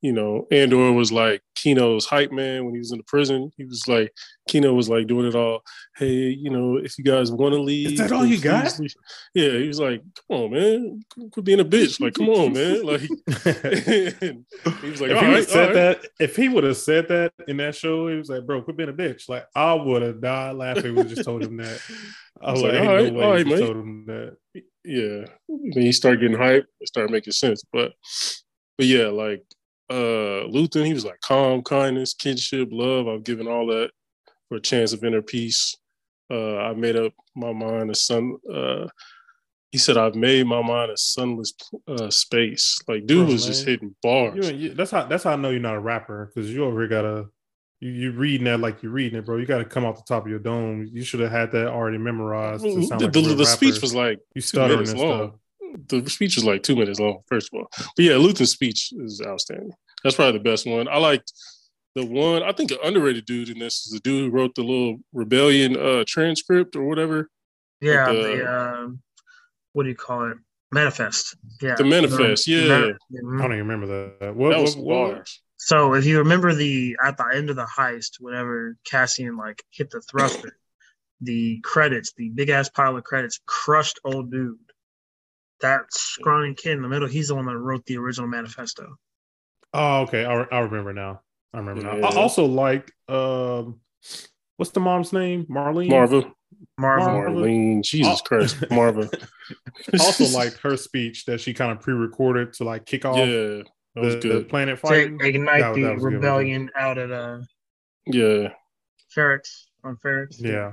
you know, Andor was like Kino's hype man when he was in the prison. He was like, Kino was like doing it all. Hey, you know, if you guys want to leave. Is that all you got? Leave. Yeah, he was like, come on, man. Quit being a bitch. Like, come on, man. Like, he was like, if all he right, said all that, right. If he would have said that in that show, he was like, bro, quit being a bitch. Like, I would have died laughing when we just told him that. I was like, like all right, no all right, mate. Told him that. Yeah, then you start getting hype, it started making sense. But, but yeah, like uh, Luthen, he was like calm, kindness, kinship, love. I've given all that for a chance of inner peace. Uh, I made up my mind a sun. Uh, he said, "I've made my mind a sunless uh, space." Like, dude Bro, was man. just hitting bars. You, you, that's how. That's how I know you're not a rapper because you over here gotta. You you reading that like you're reading it, bro. You got to come off the top of your dome. You should have had that already memorized. To sound the like the, the speech was like you two minutes long. Stuff. The speech was like two minutes long, first of all. But yeah, Luther's speech is outstanding. That's probably the best one. I liked the one. I think an underrated dude in this is the dude who wrote the little rebellion uh, transcript or whatever. Yeah, the, the uh, what do you call it? Manifest. Yeah, the manifest. The, yeah, the manif- I don't even remember that. What, that was what, large. So if you remember the at the end of the heist, whenever Cassian like hit the thruster, the credits, the big ass pile of credits, crushed old dude. That scrawny kid in the middle, he's the one that wrote the original manifesto. Oh, okay. I, I remember now. I remember yeah. now. I also liked, um, what's the mom's name? Marlene? Marva. Marva. Marlene. Jesus oh. Christ. Marva. Also liked her speech that she kind of pre-recorded to like kick off yeah, that was the, good. the planet fighting. To ignite that, the that rebellion out at uh, yeah. Ferrix. On Ferrix. Yeah.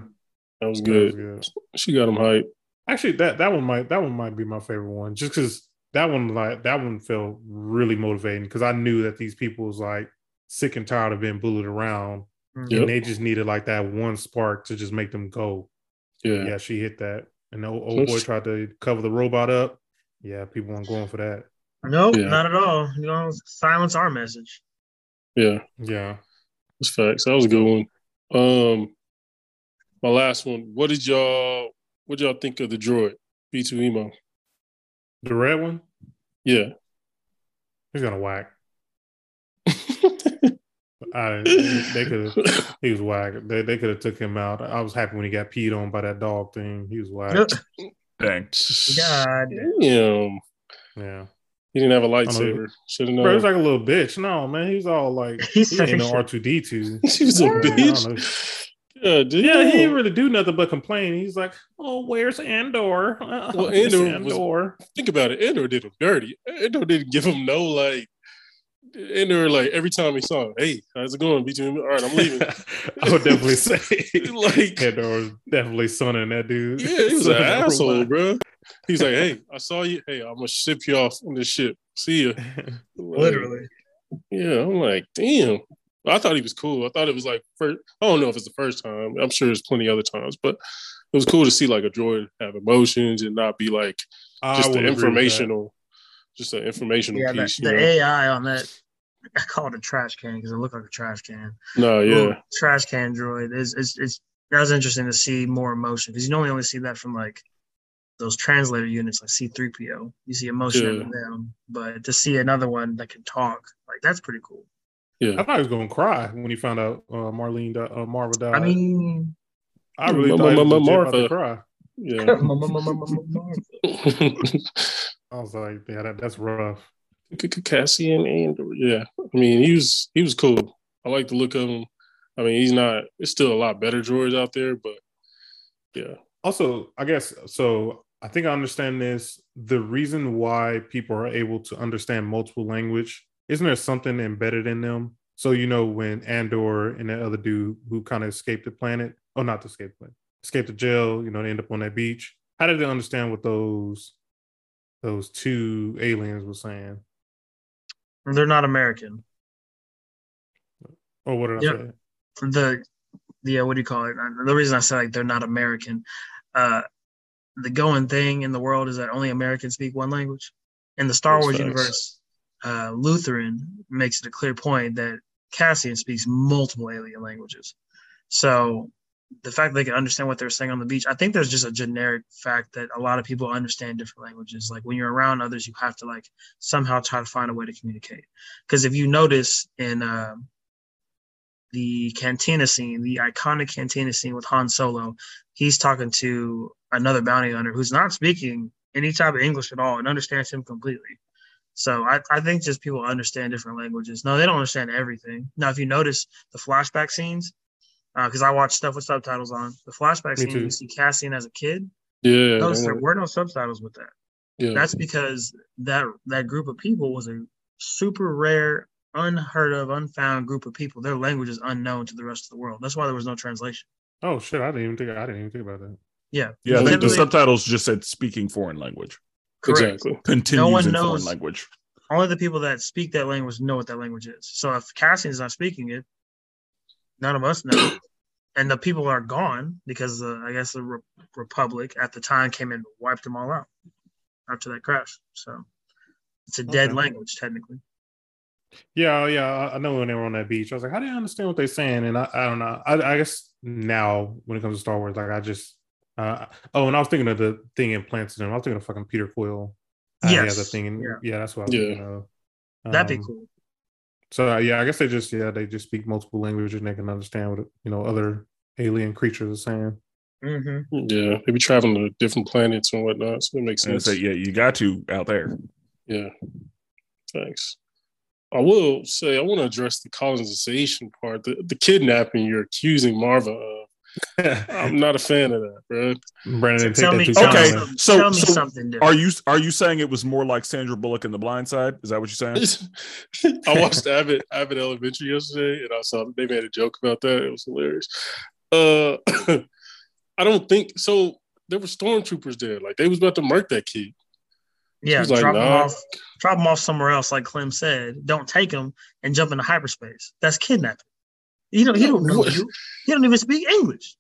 That was good. That was good. She got him hyped. Actually, that, that one might that one might be my favorite one, just because that one like that one felt really motivating because I knew that these people was like sick and tired of being bullied around, mm-hmm. yep. and they just needed like that one spark to just make them go. Yeah, yeah, she hit that, and the old, old boy tried to cover the robot up. Yeah, people weren't going for that. Nope, yeah. not at all. You know, silence our message. Yeah, yeah, that's facts. That was a good one. Um, my last one. What did y'all? What y'all think of the droid, B two E M O? The red one? Yeah. He's gonna whack. I, they could have he was whack. They they could have took him out. I was happy when he got peed on by that dog thing. He was whack. Thanks. God damn. Yeah. He didn't have a lightsaber. Should have known. Bro, he was like a little bitch. No, man. He was all like he didn't know R two D two. He was a bitch. Yeah, dude. yeah, he didn't really do nothing but complain. He's like, "Oh, where's Andor?" Uh, well, Andor. Andor. Was, think about it. Andor did him dirty. Andor didn't give him no like. Andor like every time he saw him, "Hey, how's it going?" Between all right, I'm leaving. I would definitely say like Andor was definitely sunning that dude. Yeah, he was an asshole, bro. He's like, "Hey, I saw you. Hey, I'm gonna ship you off on this ship. See ya." Literally. Like, yeah, I'm like, damn. I thought he was cool. I thought it was like first, I don't know if it's the first time. I'm sure there's plenty other times, but it was cool to see like a droid have emotions and not be like just the informational, just an informational yeah, piece. That, the know? A I on that, I call it a trash can because it looked like a trash can. No, yeah, Ooh, trash can droid is it's it's that was interesting to see more emotion because you normally only see that from like those translator units like C three P O. You see emotion in yeah. them, but to see another one that can talk like that's pretty cool. Yeah. I thought he was gonna cry when he found out uh, Marlene uh, Marva died. I mean, I really m- thought m- he was m- Marva. about to cry. Yeah, m- m- m- m- Marva. I was like, yeah, that, that's rough. Cassian Andor. Yeah, I mean, he was he was cool. I like the look of him. I mean, he's not. It's still a lot better droids out there, but yeah. Also, I guess so. I think I understand this. The reason why people are able to understand multiple language. Isn't there something embedded in them? So, you know, when Andor and that other dude who kind of escaped the planet, oh, not the escape planet, escaped the jail, you know, they end up on that beach. How did they understand what those those two aliens were saying? They're not American. Oh, what did yeah. I say? The, yeah, what do you call it? The reason I say like they're not American, uh, the going thing in the world is that only Americans speak one language. In the Star Wars universe, Uh, Luthen makes it a clear point that Cassian speaks multiple alien languages. So the fact that they can understand what they're saying on the beach, I think there's just a generic fact that a lot of people understand different languages. Like when you're around others, you have to like somehow try to find a way to communicate. Because if you notice in uh, the cantina scene, the iconic cantina scene with Han Solo, he's talking to another bounty hunter who's not speaking any type of English at all and understands him completely. So I, I think just people understand different languages. No, they don't understand everything. Now, if you notice the flashback scenes, because uh, I watch stuff with subtitles on, the flashback scenes, you see Cassian as a kid. Yeah. Notice there were no subtitles with that. Yeah. That's because that that group of people was a super rare, unheard of, unfound group of people. Their language is unknown to the rest of the world. That's why there was no translation. Oh shit! I didn't even think I didn't even think about that. Yeah. Yeah. I think the subtitles just said speaking foreign language. Correct. Exactly. Continues no one in knows, foreign language. Only the people that speak that language know what that language is. So if Cassian's not speaking it, none of us know. And the people are gone because uh, I guess the Re- Republic at the time came and wiped them all out after that crash. So it's a dead okay. language technically. Yeah, yeah. I know when they were on that beach, I was like, how do you understand what they're saying? And I, I don't know. I, I guess now when it comes to Star Wars, like I just. Uh, oh, and I was thinking of the thing in Plants and I was thinking of fucking Peter Quill. Uh, yes. Yeah, the thing. In, yeah. yeah, that's what I was yeah. thinking of. Um, That'd be cool. So uh, yeah, I guess they just yeah they just speak multiple languages and they can understand what you know other alien creatures are saying. Mm-hmm. Yeah, they be traveling to different planets and whatnot, so it makes sense. And say, yeah, you got to out there. Yeah, thanks. I will say I want to address the colonization part, the, the kidnapping you're accusing Marva of. I'm not a fan of that, bro. Brandon, so tell me, okay. So, tell me so something different. Are you are you saying it was more like Sandra Bullock in The Blind Side? Is that what you're saying? I watched Abbott Abbott Elementary yesterday, and I saw they made a joke about that. It was hilarious. Uh, I don't think so. There were stormtroopers there, like they was about to murk that kid. Yeah, drop, like, nah. him off, drop him off somewhere else, like Clem said. Don't take him and jump into hyperspace. That's kidnapping. He don't. He don't know you. He don't even speak English.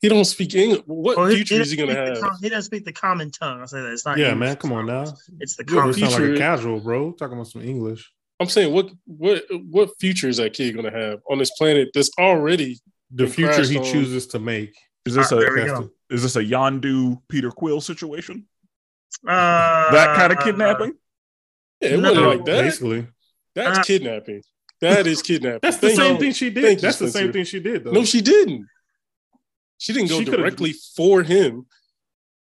He don't speak English. What well, future he, he is he gonna have? The, he doesn't speak the common tongue. I say that it's not. Yeah, English, man, come on now. It's the common. It's like a casual, bro. Talking about some English. I'm saying, what, what, what future is that kid gonna have on this planet? That's already the future he on. chooses to make. Is this right, a is this a Yondu Peter Quill situation? Uh, that kind of kidnapping? Yeah, it no, wasn't like that. Basically, that's uh, kidnapping. That is kidnapping. That's the Thank same you. thing she did. That's the same thing she did, though. No, she didn't. She didn't go she directly for him.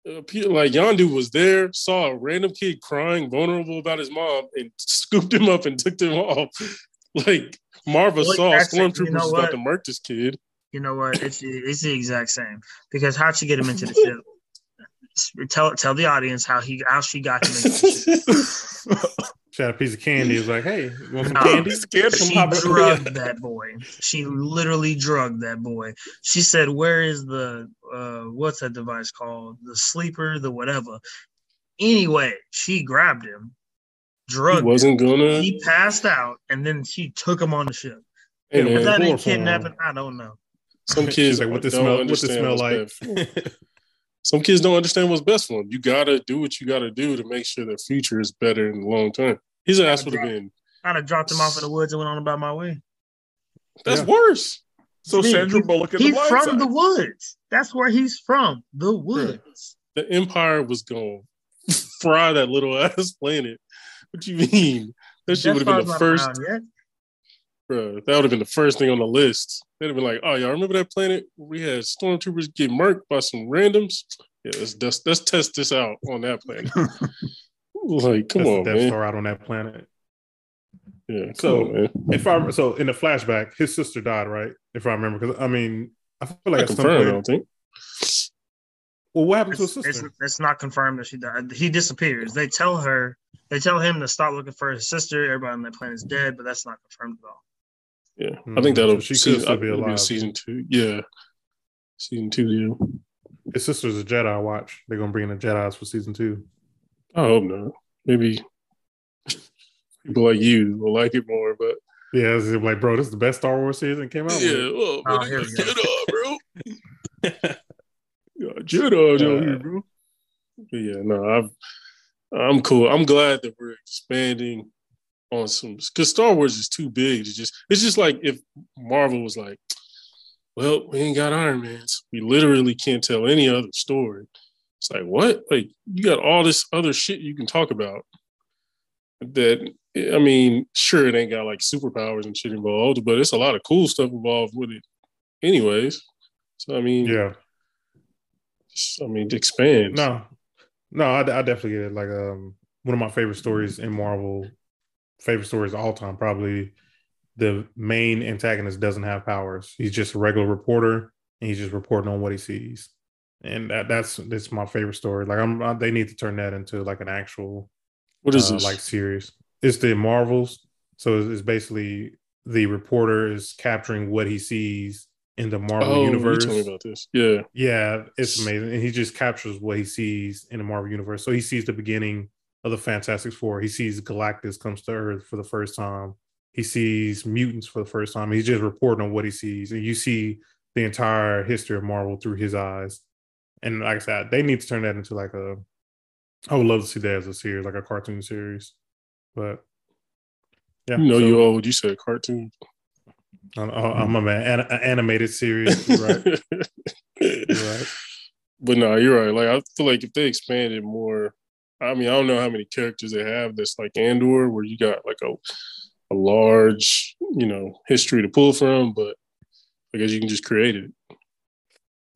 Uh, like, Yondu was there, saw a random kid crying, vulnerable about his mom, and scooped him up and took them off. Like, Marva well, saw stormtroopers you know about to murk this kid. You know what? It's, it's the exact same. Because how'd she get him into the ship? Tell tell the audience how he how she got him. She had a piece of candy. It was like, hey, you want some no, candy? Scared she drugged that boy. She literally drugged that boy. She said, "Where is the uh, what's that device called? The sleeper, the whatever." Anyway, she grabbed him, drugged. He wasn't him. gonna. He passed out, and then she took him on the ship. Hey, man, that ain't kidnapping. I don't know. Some kids like what this smell. What this smell like. Some kids don't understand what's best for them. You gotta do what you gotta do to make sure their future is better in the long term. His ass would have been. I'd have dropped him off in the woods and went on about my way. That's yeah. worse. So See, Sandra Bullock in the He's from side. the woods. That's where he's from. The woods. Right. The Empire was gonna fry that little ass planet. What you mean? That shit would have been the first. Bro, that would have been the first thing on the list. They'd have been like, "Oh, y'all remember that planet where we had stormtroopers get murked by some randoms? Yeah, let's let's, let's test this out on that planet." Like, come That's on, the Death man. Star out on that planet. Yeah. So, on, man. if I so in the flashback, his sister died, right? If I remember, because I mean, I feel like at some point, I don't think. Well, what happened it's, to his sister? It's, it's not confirmed that she died. He disappears. They tell her, they tell him to stop looking for his sister. Everybody on that planet is dead, but that's not confirmed at all. Yeah, mm-hmm. I think that'll so she season, could I, be, alive. be season two. Yeah, season two. Yeah, his sister's a Jedi. Watch, they're gonna bring in the Jedis for season two. I hope not. Maybe people like you will like it more. But yeah, it's like, bro, this is the best Star Wars season came out. Yeah, with. Well, oh, here we go. Jedi, bro. Yeah, Jedi down here, bro. But yeah, no, I've, I'm cool. I'm glad that we're expanding on some, because Star Wars is too big to just, it's just like if Marvel was like, well, we ain't got Iron Man, so we literally can't tell any other story. It's like, what? Like, you got all this other shit you can talk about that, I mean, sure, it ain't got like superpowers and shit involved, but it's a lot of cool stuff involved with it anyways. So, I mean, yeah. Just, I mean, expand. No, no, I, I definitely get it. Like, um, one of my favorite stories in Marvel favorite stories of all time, probably the main antagonist doesn't have powers. He's just a regular reporter and he's just reporting on what he sees. And that, that's, that's my favorite story. Like I'm, I, they need to turn that into like an actual, what is uh, this? Like series. It's the Marvels. So it's, it's basically the reporter is capturing what he sees in the Marvel oh, universe. You told me about this. Yeah. Yeah. It's amazing. And he just captures what he sees in the Marvel universe. So he sees the beginning of the Fantastic Four. He sees Galactus comes to Earth for the first time. He sees mutants for the first time. He's just reporting on what he sees. And you see the entire history of Marvel through his eyes. And like I said, they need to turn that into like a, I would love to see that as a series, like a cartoon series. But yeah. You know, so, you old, you said cartoon. I'm, I'm a man, an animated series. You're right. You're right. But no, you're right. Like, I feel like if they expanded more, I mean, I don't know how many characters they have that's like Andor, where you got like a a large, you know, history to pull from, but I guess you can just create it.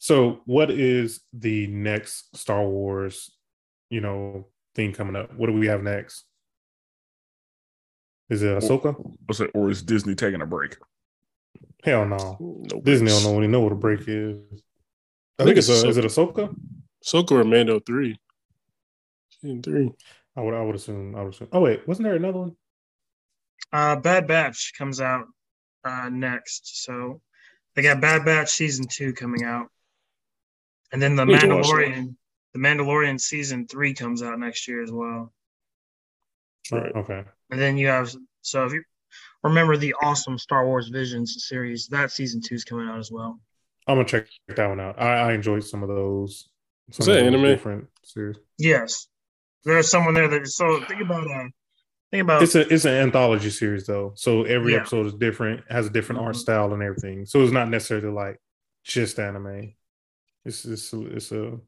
So what is the next Star Wars, you know, thing coming up? What do we have next? Is it Ahsoka? Or, or is Disney taking a break? Hell no. Nope. Disney don't know, know what a break is. I, I think, think it's a, is it Ahsoka? Ahsoka or Mando three? Season three. I would I would assume I would assume. Oh wait, wasn't there another one? Uh, Bad Batch comes out uh, next. So they got Bad Batch season two coming out. And then the we Mandalorian the Mandalorian season three comes out next year as well. Right. Okay. And then you have, so if you remember the awesome Star Wars Visions series, that season two is coming out as well. I'm gonna check that one out. I, I enjoyed some of those. Some is that anime? Different series. Yes, there's someone there that. So think about uh, think about it's a it's an anthology series though. So every yeah. episode is different, has a different mm-hmm. art style and everything. So it's not necessarily like just anime. It's it's it's a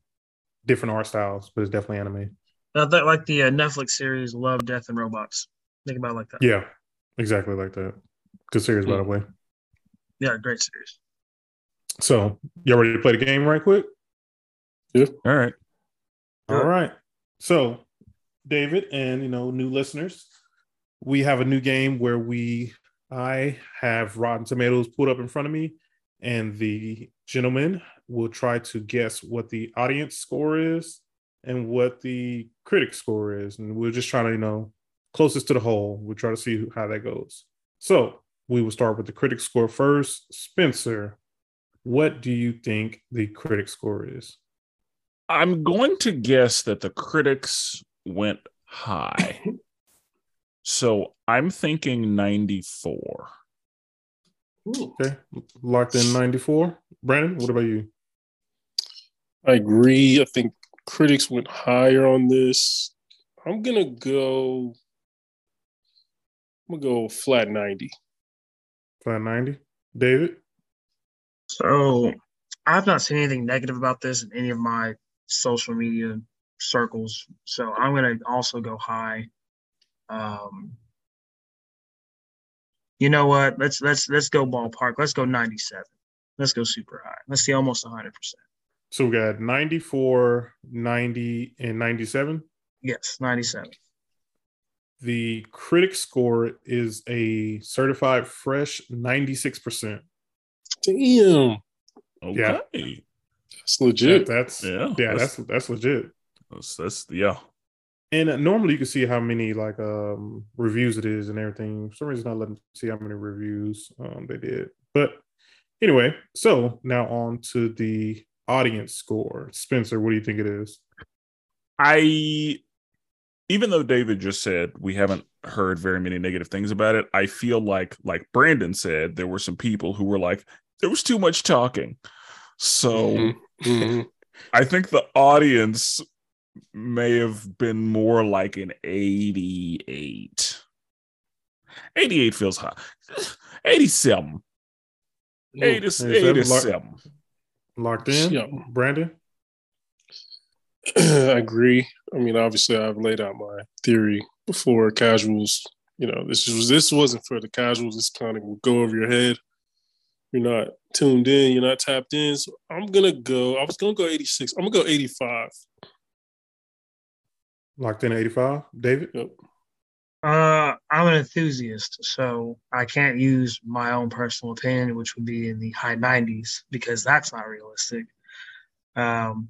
different art styles, but it's definitely anime. I thought like the uh, Netflix series Love, Death, and Robots. Think about it like that. Yeah, exactly like that. Good series, mm-hmm. by the way. Yeah, great series. So, y'all ready to play the game right quick? Yeah. All right. All yeah. right. So, David and, you know, new listeners, we have a new game where we, I have Rotten Tomatoes pulled up in front of me, and the gentleman will try to guess what the audience score is and what the critic score is. And we're just trying to, you know, closest to the whole. We'll try to see how that goes. So, we will start with the critic score first. Spenser, what do you think the critic score is? I'm going to guess that the critics went high. So I'm thinking ninety-four. Ooh. Okay. Locked in ninety-four. Brandon, what about you? I agree. I think critics went higher on this. I'm going to go, I'm going to go flat ninety. Flat ninety. David? So I've not seen anything negative about this in any of my social media circles. So I'm going to also go high. Um, you know what? Let's let's let's go ballpark. Let's go ninety-seven. Let's go super high. Let's see almost one hundred percent. So we got ninety-four, ninety, and ninety-seven? Yes, ninety-seven. The critic score is a certified fresh ninety-six percent. Damn. Okay. Yeah. That's legit. That, that's yeah. Yeah, that's that's, that's legit. That's, that's yeah. And uh, normally you can see how many like um reviews it is and everything. For some reason not letting see how many reviews um they did. But anyway, so now on to the audience score. Spenser, what do you think it is? I even though David just said we haven't heard very many negative things about it, I feel like like Brandon said there were some people who were like, there was too much talking. So mm-hmm. Mm-hmm. I think the audience may have been more like an eighty-eight. eighty-eight feels high. eighty-seven. Ooh, eighty-seven. eighty-seven. Locked in? Yeah. Brandon? I agree. I mean, obviously, I've laid out my theory before casuals. You know, this was, this wasn't for the casuals. This kind of will go over your head. You're not tuned in. You're not tapped in. So I'm going to go. I was going to go eighty-six. I'm going to go eighty-five. Locked in at eighty-five. David? Yep. Uh, I'm an enthusiast, so I can't use my own personal opinion, which would be in the high nineties, because that's not realistic. Um,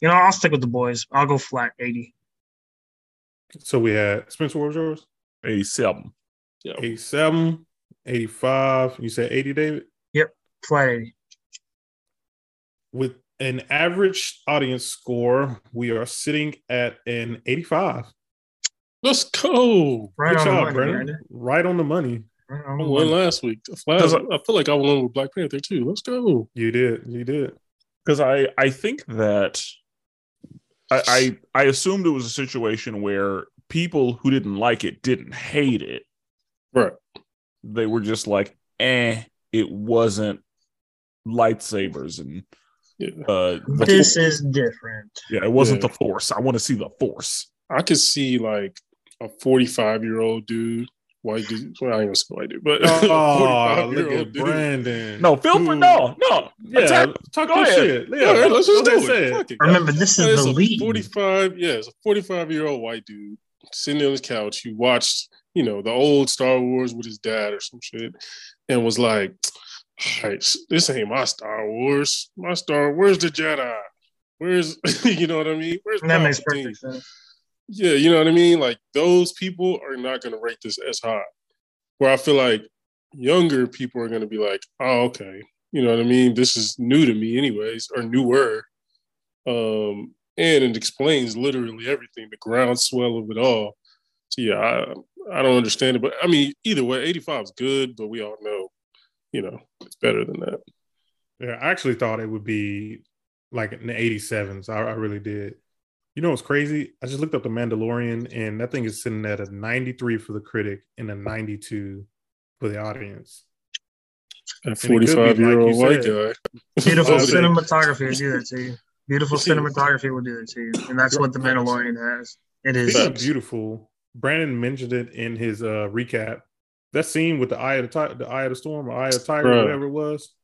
you know, I'll stick with the boys. I'll go flat eighty. So we had, Spenser, what was yours? eighty-seven. Yep. eighty-seven, eighty-five. You said eighty, David? Play. With an average audience score, we are sitting at an eighty-five. Let's go. Right Good on job, the money, Brandon. Right on the money. Right on the I won money. last week. Last, I, I feel like I won with Black Panther too. Let's go. You did. You did. Because I, I think that I, I I assumed it was a situation where people who didn't like it didn't hate it. Right. They were just like, eh, it wasn't lightsabers and uh, this is different. Yeah, it wasn't yeah. the force. I want to see the force. I could see like a forty-five year old dude white dude. Well, I ain't gonna say white dude, but oh, look at Brandon. No, feel Ooh. for no, no. Yeah, attack. Talk your shit. Yeah, yeah, let's just do it. Fuck it. Remember, this is it's the lead. Forty-five. Yeah, it's a forty-five-year-old white dude sitting on his couch. He watched, you know, the old Star Wars with his dad or some shit, and was like, all right, this ain't my Star Wars. My Star, where's the Jedi? Where's, you know what I mean? Where's that Palpatine? Makes perfect sense. Yeah, you know what I mean? Like, those people are not going to rate this as high. Where I feel like younger people are going to be like, oh, okay. You know what I mean? This is new to me anyways, or newer. Um, and it explains literally everything, the groundswell of it all. So, yeah, I, I don't understand it. But, I mean, either way, eighty-five is good, but we all know, you know, it's better than that. Yeah, I actually thought it would be like in the eighty-sevens. I, I really did. You know what's crazy? I just looked up The Mandalorian, and that thing is sitting at a ninety-three for the critic and a ninety-two for the audience. A forty-five-year-old like white guy. Beautiful cinematography will do that to you. Beautiful cinematography will do that to you. And that's what The Mandalorian has. It is beautiful. Brandon mentioned it in his uh, recap. That scene with the eye of the, t- the eye of the storm or eye of the tiger, Bruh. whatever it was.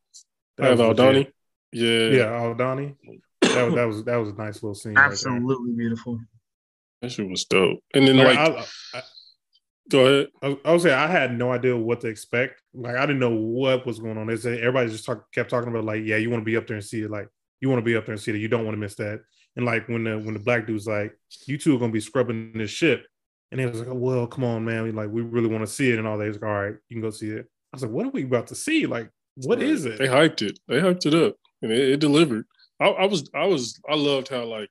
That was Aldani. Yeah. Yeah, Aldani. That was, that was that was a nice little scene. Absolutely right beautiful. That shit was dope. And then like, like I, I, go ahead. I, I was saying I had no idea what to expect. Like I didn't know what was going on. They said everybody just talk, kept talking about like, yeah, you want to be up there and see it. Like you want to be up there and see it. You don't want to miss that. And like when the when the black dude's like, you two are gonna be scrubbing this ship, and they was like, oh, well, come on, man. We, like we really want to see it and all that. He's like, all right, you can go see it. I was like, what are we about to see? Like, what is it? They hyped it. They hyped it up, and it, it delivered. I, I was, I was, I loved how like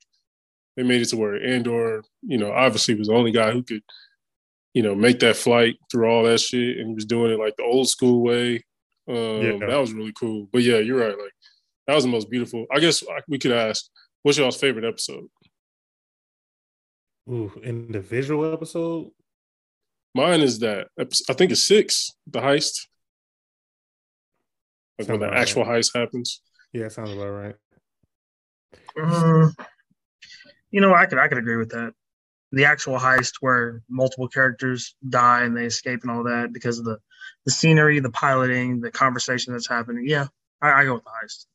they made it to where Andor, you know, obviously was the only guy who could, you know, make that flight through all that shit, and he was doing it like the old school way. Um, yeah. That was really cool. But yeah, you're right. Like that was the most beautiful. I guess we could ask, what's y'all's favorite episode? Ooh, individual episode. Mine is that I think it's six, the heist. Like sounds when the actual right. heist happens. Yeah, that sounds about right. Uh, you know, I could I could agree with that. The actual heist where multiple characters die and they escape and all that because of the, the scenery, the piloting, the conversation that's happening. Yeah, I, I go with the heist.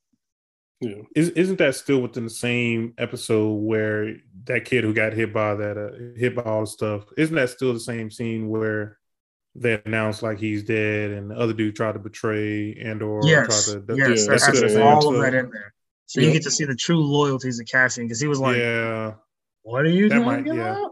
Yeah, Is, isn't that still within the same episode where that kid who got hit by that uh, hit by all the stuff? Isn't that still the same scene where they announced like he's dead and the other dude tried to betray Andor? Yes, tried to, yes, yeah, that's that's that's all episode. Of that in there. So you get to see the true loyalties of Cassian because he was like, "Yeah, what are you talking about?"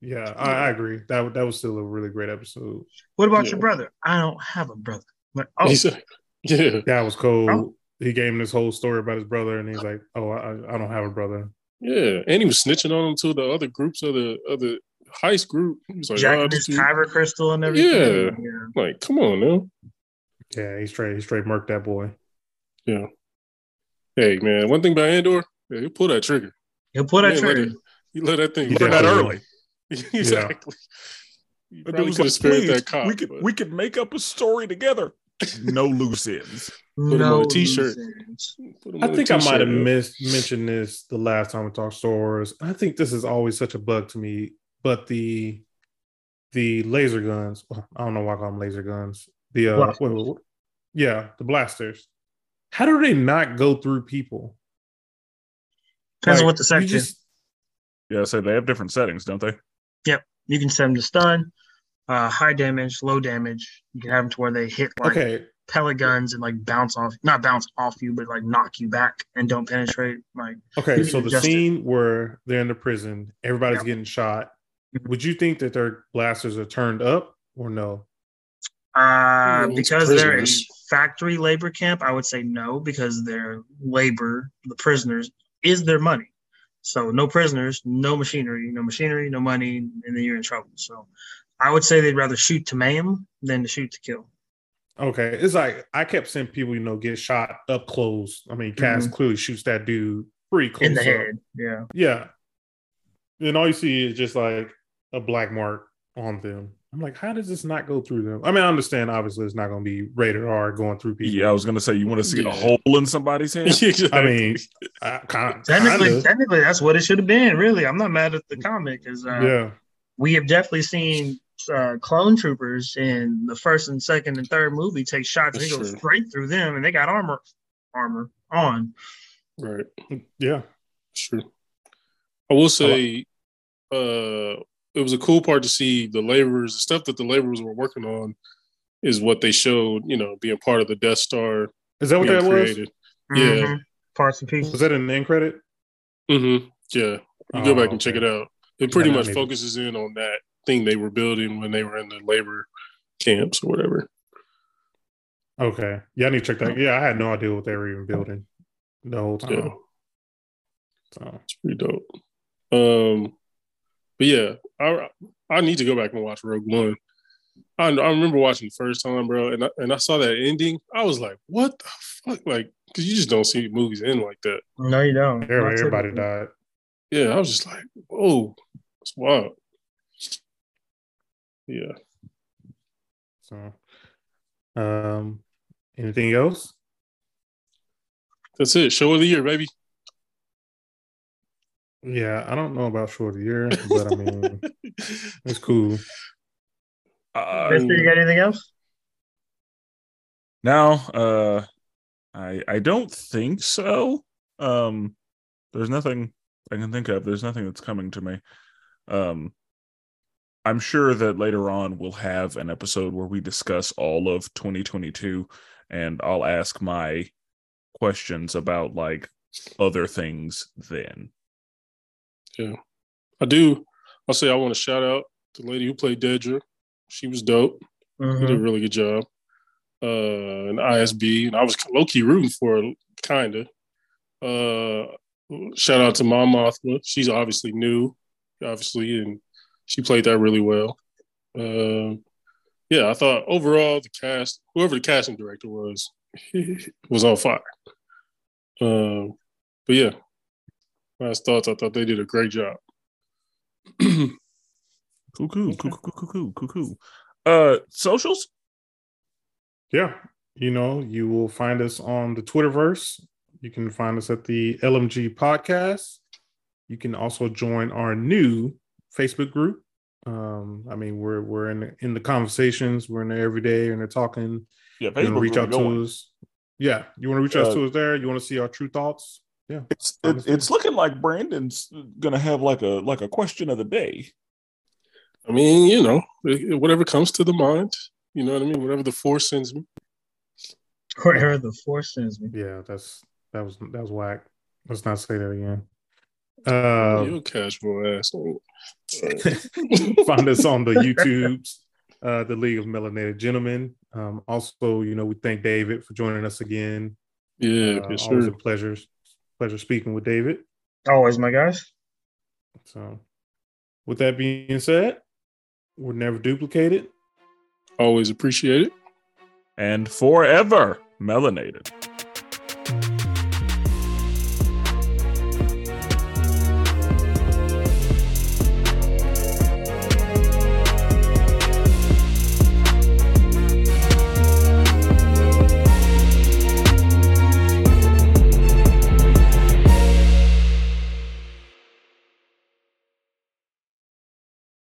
Yeah, yeah I, I agree. That that was still a really great episode. What about yeah. your brother? I don't have a brother. Like, oh, said, yeah, that was cool. Oh. He gave him this whole story about his brother, and he's like, "Oh, I, I don't have a brother." Yeah, and he was snitching on him to the other groups of the other heist group. He was like, Jack oh, his Kyber crystal and everything. Yeah. yeah, like come on, man. Yeah, he straight he straight murked that boy. Yeah. Hey, man, one thing about Andor, yeah, he'll pull that trigger. He'll pull that trigger. He let, let that thing. He did that early. Exactly. Yeah. But we could like, spared that cop. We could, we could make up a story together. No loose ends. Put no him on a t-shirt. I think t-shirt, I might have missed mentioned this the last time we talked Star Wars. I think this is always such a bug to me, but the the laser guns, well, I don't know why I call them laser guns. The uh, wait, wait, wait. Yeah, the blasters. How do they not go through people? Depends like, on what the section is. Yeah, so they have different settings, don't they? Yep. You can set them to stun, uh, high damage, low damage. You can have them to where they hit like okay. pellet guns and like bounce off, not bounce off you, but like knock you back and don't penetrate. Like Okay, so the scene it. where they're in the prison, everybody's yep. getting shot. Would you think that their blasters are turned up or no? Uh, because they're a factory labor camp, I would say no, because their labor, the prisoners, is their money. So no prisoners, no machinery, no machinery, no money, and then you're in trouble. So I would say they'd rather shoot to maim than to shoot to kill. Okay. It's like, I kept seeing people, you know, get shot up close. I mean, Cass mm-hmm. clearly shoots that dude pretty close. In the up. head, yeah. Yeah. And all you see is just like a black mark on them. I'm like, how does this not go through them? I mean, I understand, obviously, it's not going to be rated R going through people. Yeah, I was going to say, you want to see yeah. a hole in somebody's hand? I mean, I, kind, technically, kinda. technically, that's what it should have been, really. I'm not mad at the comic. Cause, uh, yeah. we have definitely seen uh, clone troopers in the first and second and third movie take shots. That's they go true. straight through them, and they got armor, armor on. Right. Yeah. Sure. I will say, uh, it was a cool part to see the laborers. The stuff that the laborers were working on is what they showed. You know, being part of the Death Star. Is that what that created. was? Yeah. Mm-hmm. Parts and pieces. Was that an end credit? Mm-hmm. Yeah. You oh, go back and okay. check it out. It pretty yeah, much maybe. focuses in on that thing they were building when they were in the labor camps or whatever. Okay. Yeah, I need to check that. Yeah, I had no idea what they were even building the whole time. Yeah. So it's pretty dope. Um, but yeah, I I need to go back and watch Rogue One. I, I remember watching the first time, bro, and I, and I saw that ending. I was like, what the fuck? Like, because you just don't see movies end like that. No, you don't. Everybody, everybody died. Yeah, I was just like, whoa, that's wild. Yeah. So, um, anything else? That's it. Show of the year, baby. Yeah, I don't know about show of the year, but I mean, it's cool. Uh, you got anything else? No, uh, I I don't think so. Um, there's nothing I can think of. There's nothing that's coming to me. Um, I'm sure that later on we'll have an episode where we discuss all of twenty twenty-two, and I'll ask my questions about like other things then. Yeah, I do. I'll say I want to shout out the lady who played Dedra. She was dope. Mm-hmm. She did a really good job. Uh, and I S B, and I was low key rooting for her, kinda. Uh, shout out to Mom Mothma. She's obviously new, obviously, and she played that really well. Uh, yeah, I thought overall the cast, whoever the casting director was, was on fire. Um, but yeah, last thoughts. I thought they did a great job. Cool, cool, cool, cool, cool, cool, cool, cool. Uh, socials? Yeah. You know, you will find us on the Twitterverse. You can find us at the L M G Podcast. You can also join our new Facebook group. Um, I mean, we're we're in the, in the conversations. We're in there every day, and they're talking. Yeah, Facebook you wanna reach out going. to us. Yeah, you want to reach uh, out to us there. You want to see our true thoughts. Yeah, it's it, it's looking like Brandon's gonna have like a like a question of the day. I mean, you know, whatever comes to the mind, you know what I mean? Whatever the force sends me. Whatever the force sends me. Yeah, that's that was that was whack. Let's not say that again. Uh, you casual ass. Find us on the YouTubes, uh, the League of Melanated Gentlemen. Um, also, you know, we thank David for joining us again. Yeah, uh, yes, always sure. a pleasure, pleasure speaking with David. Always, my guys. So, with that being said, we're never duplicated. Always appreciated. And forever melanated.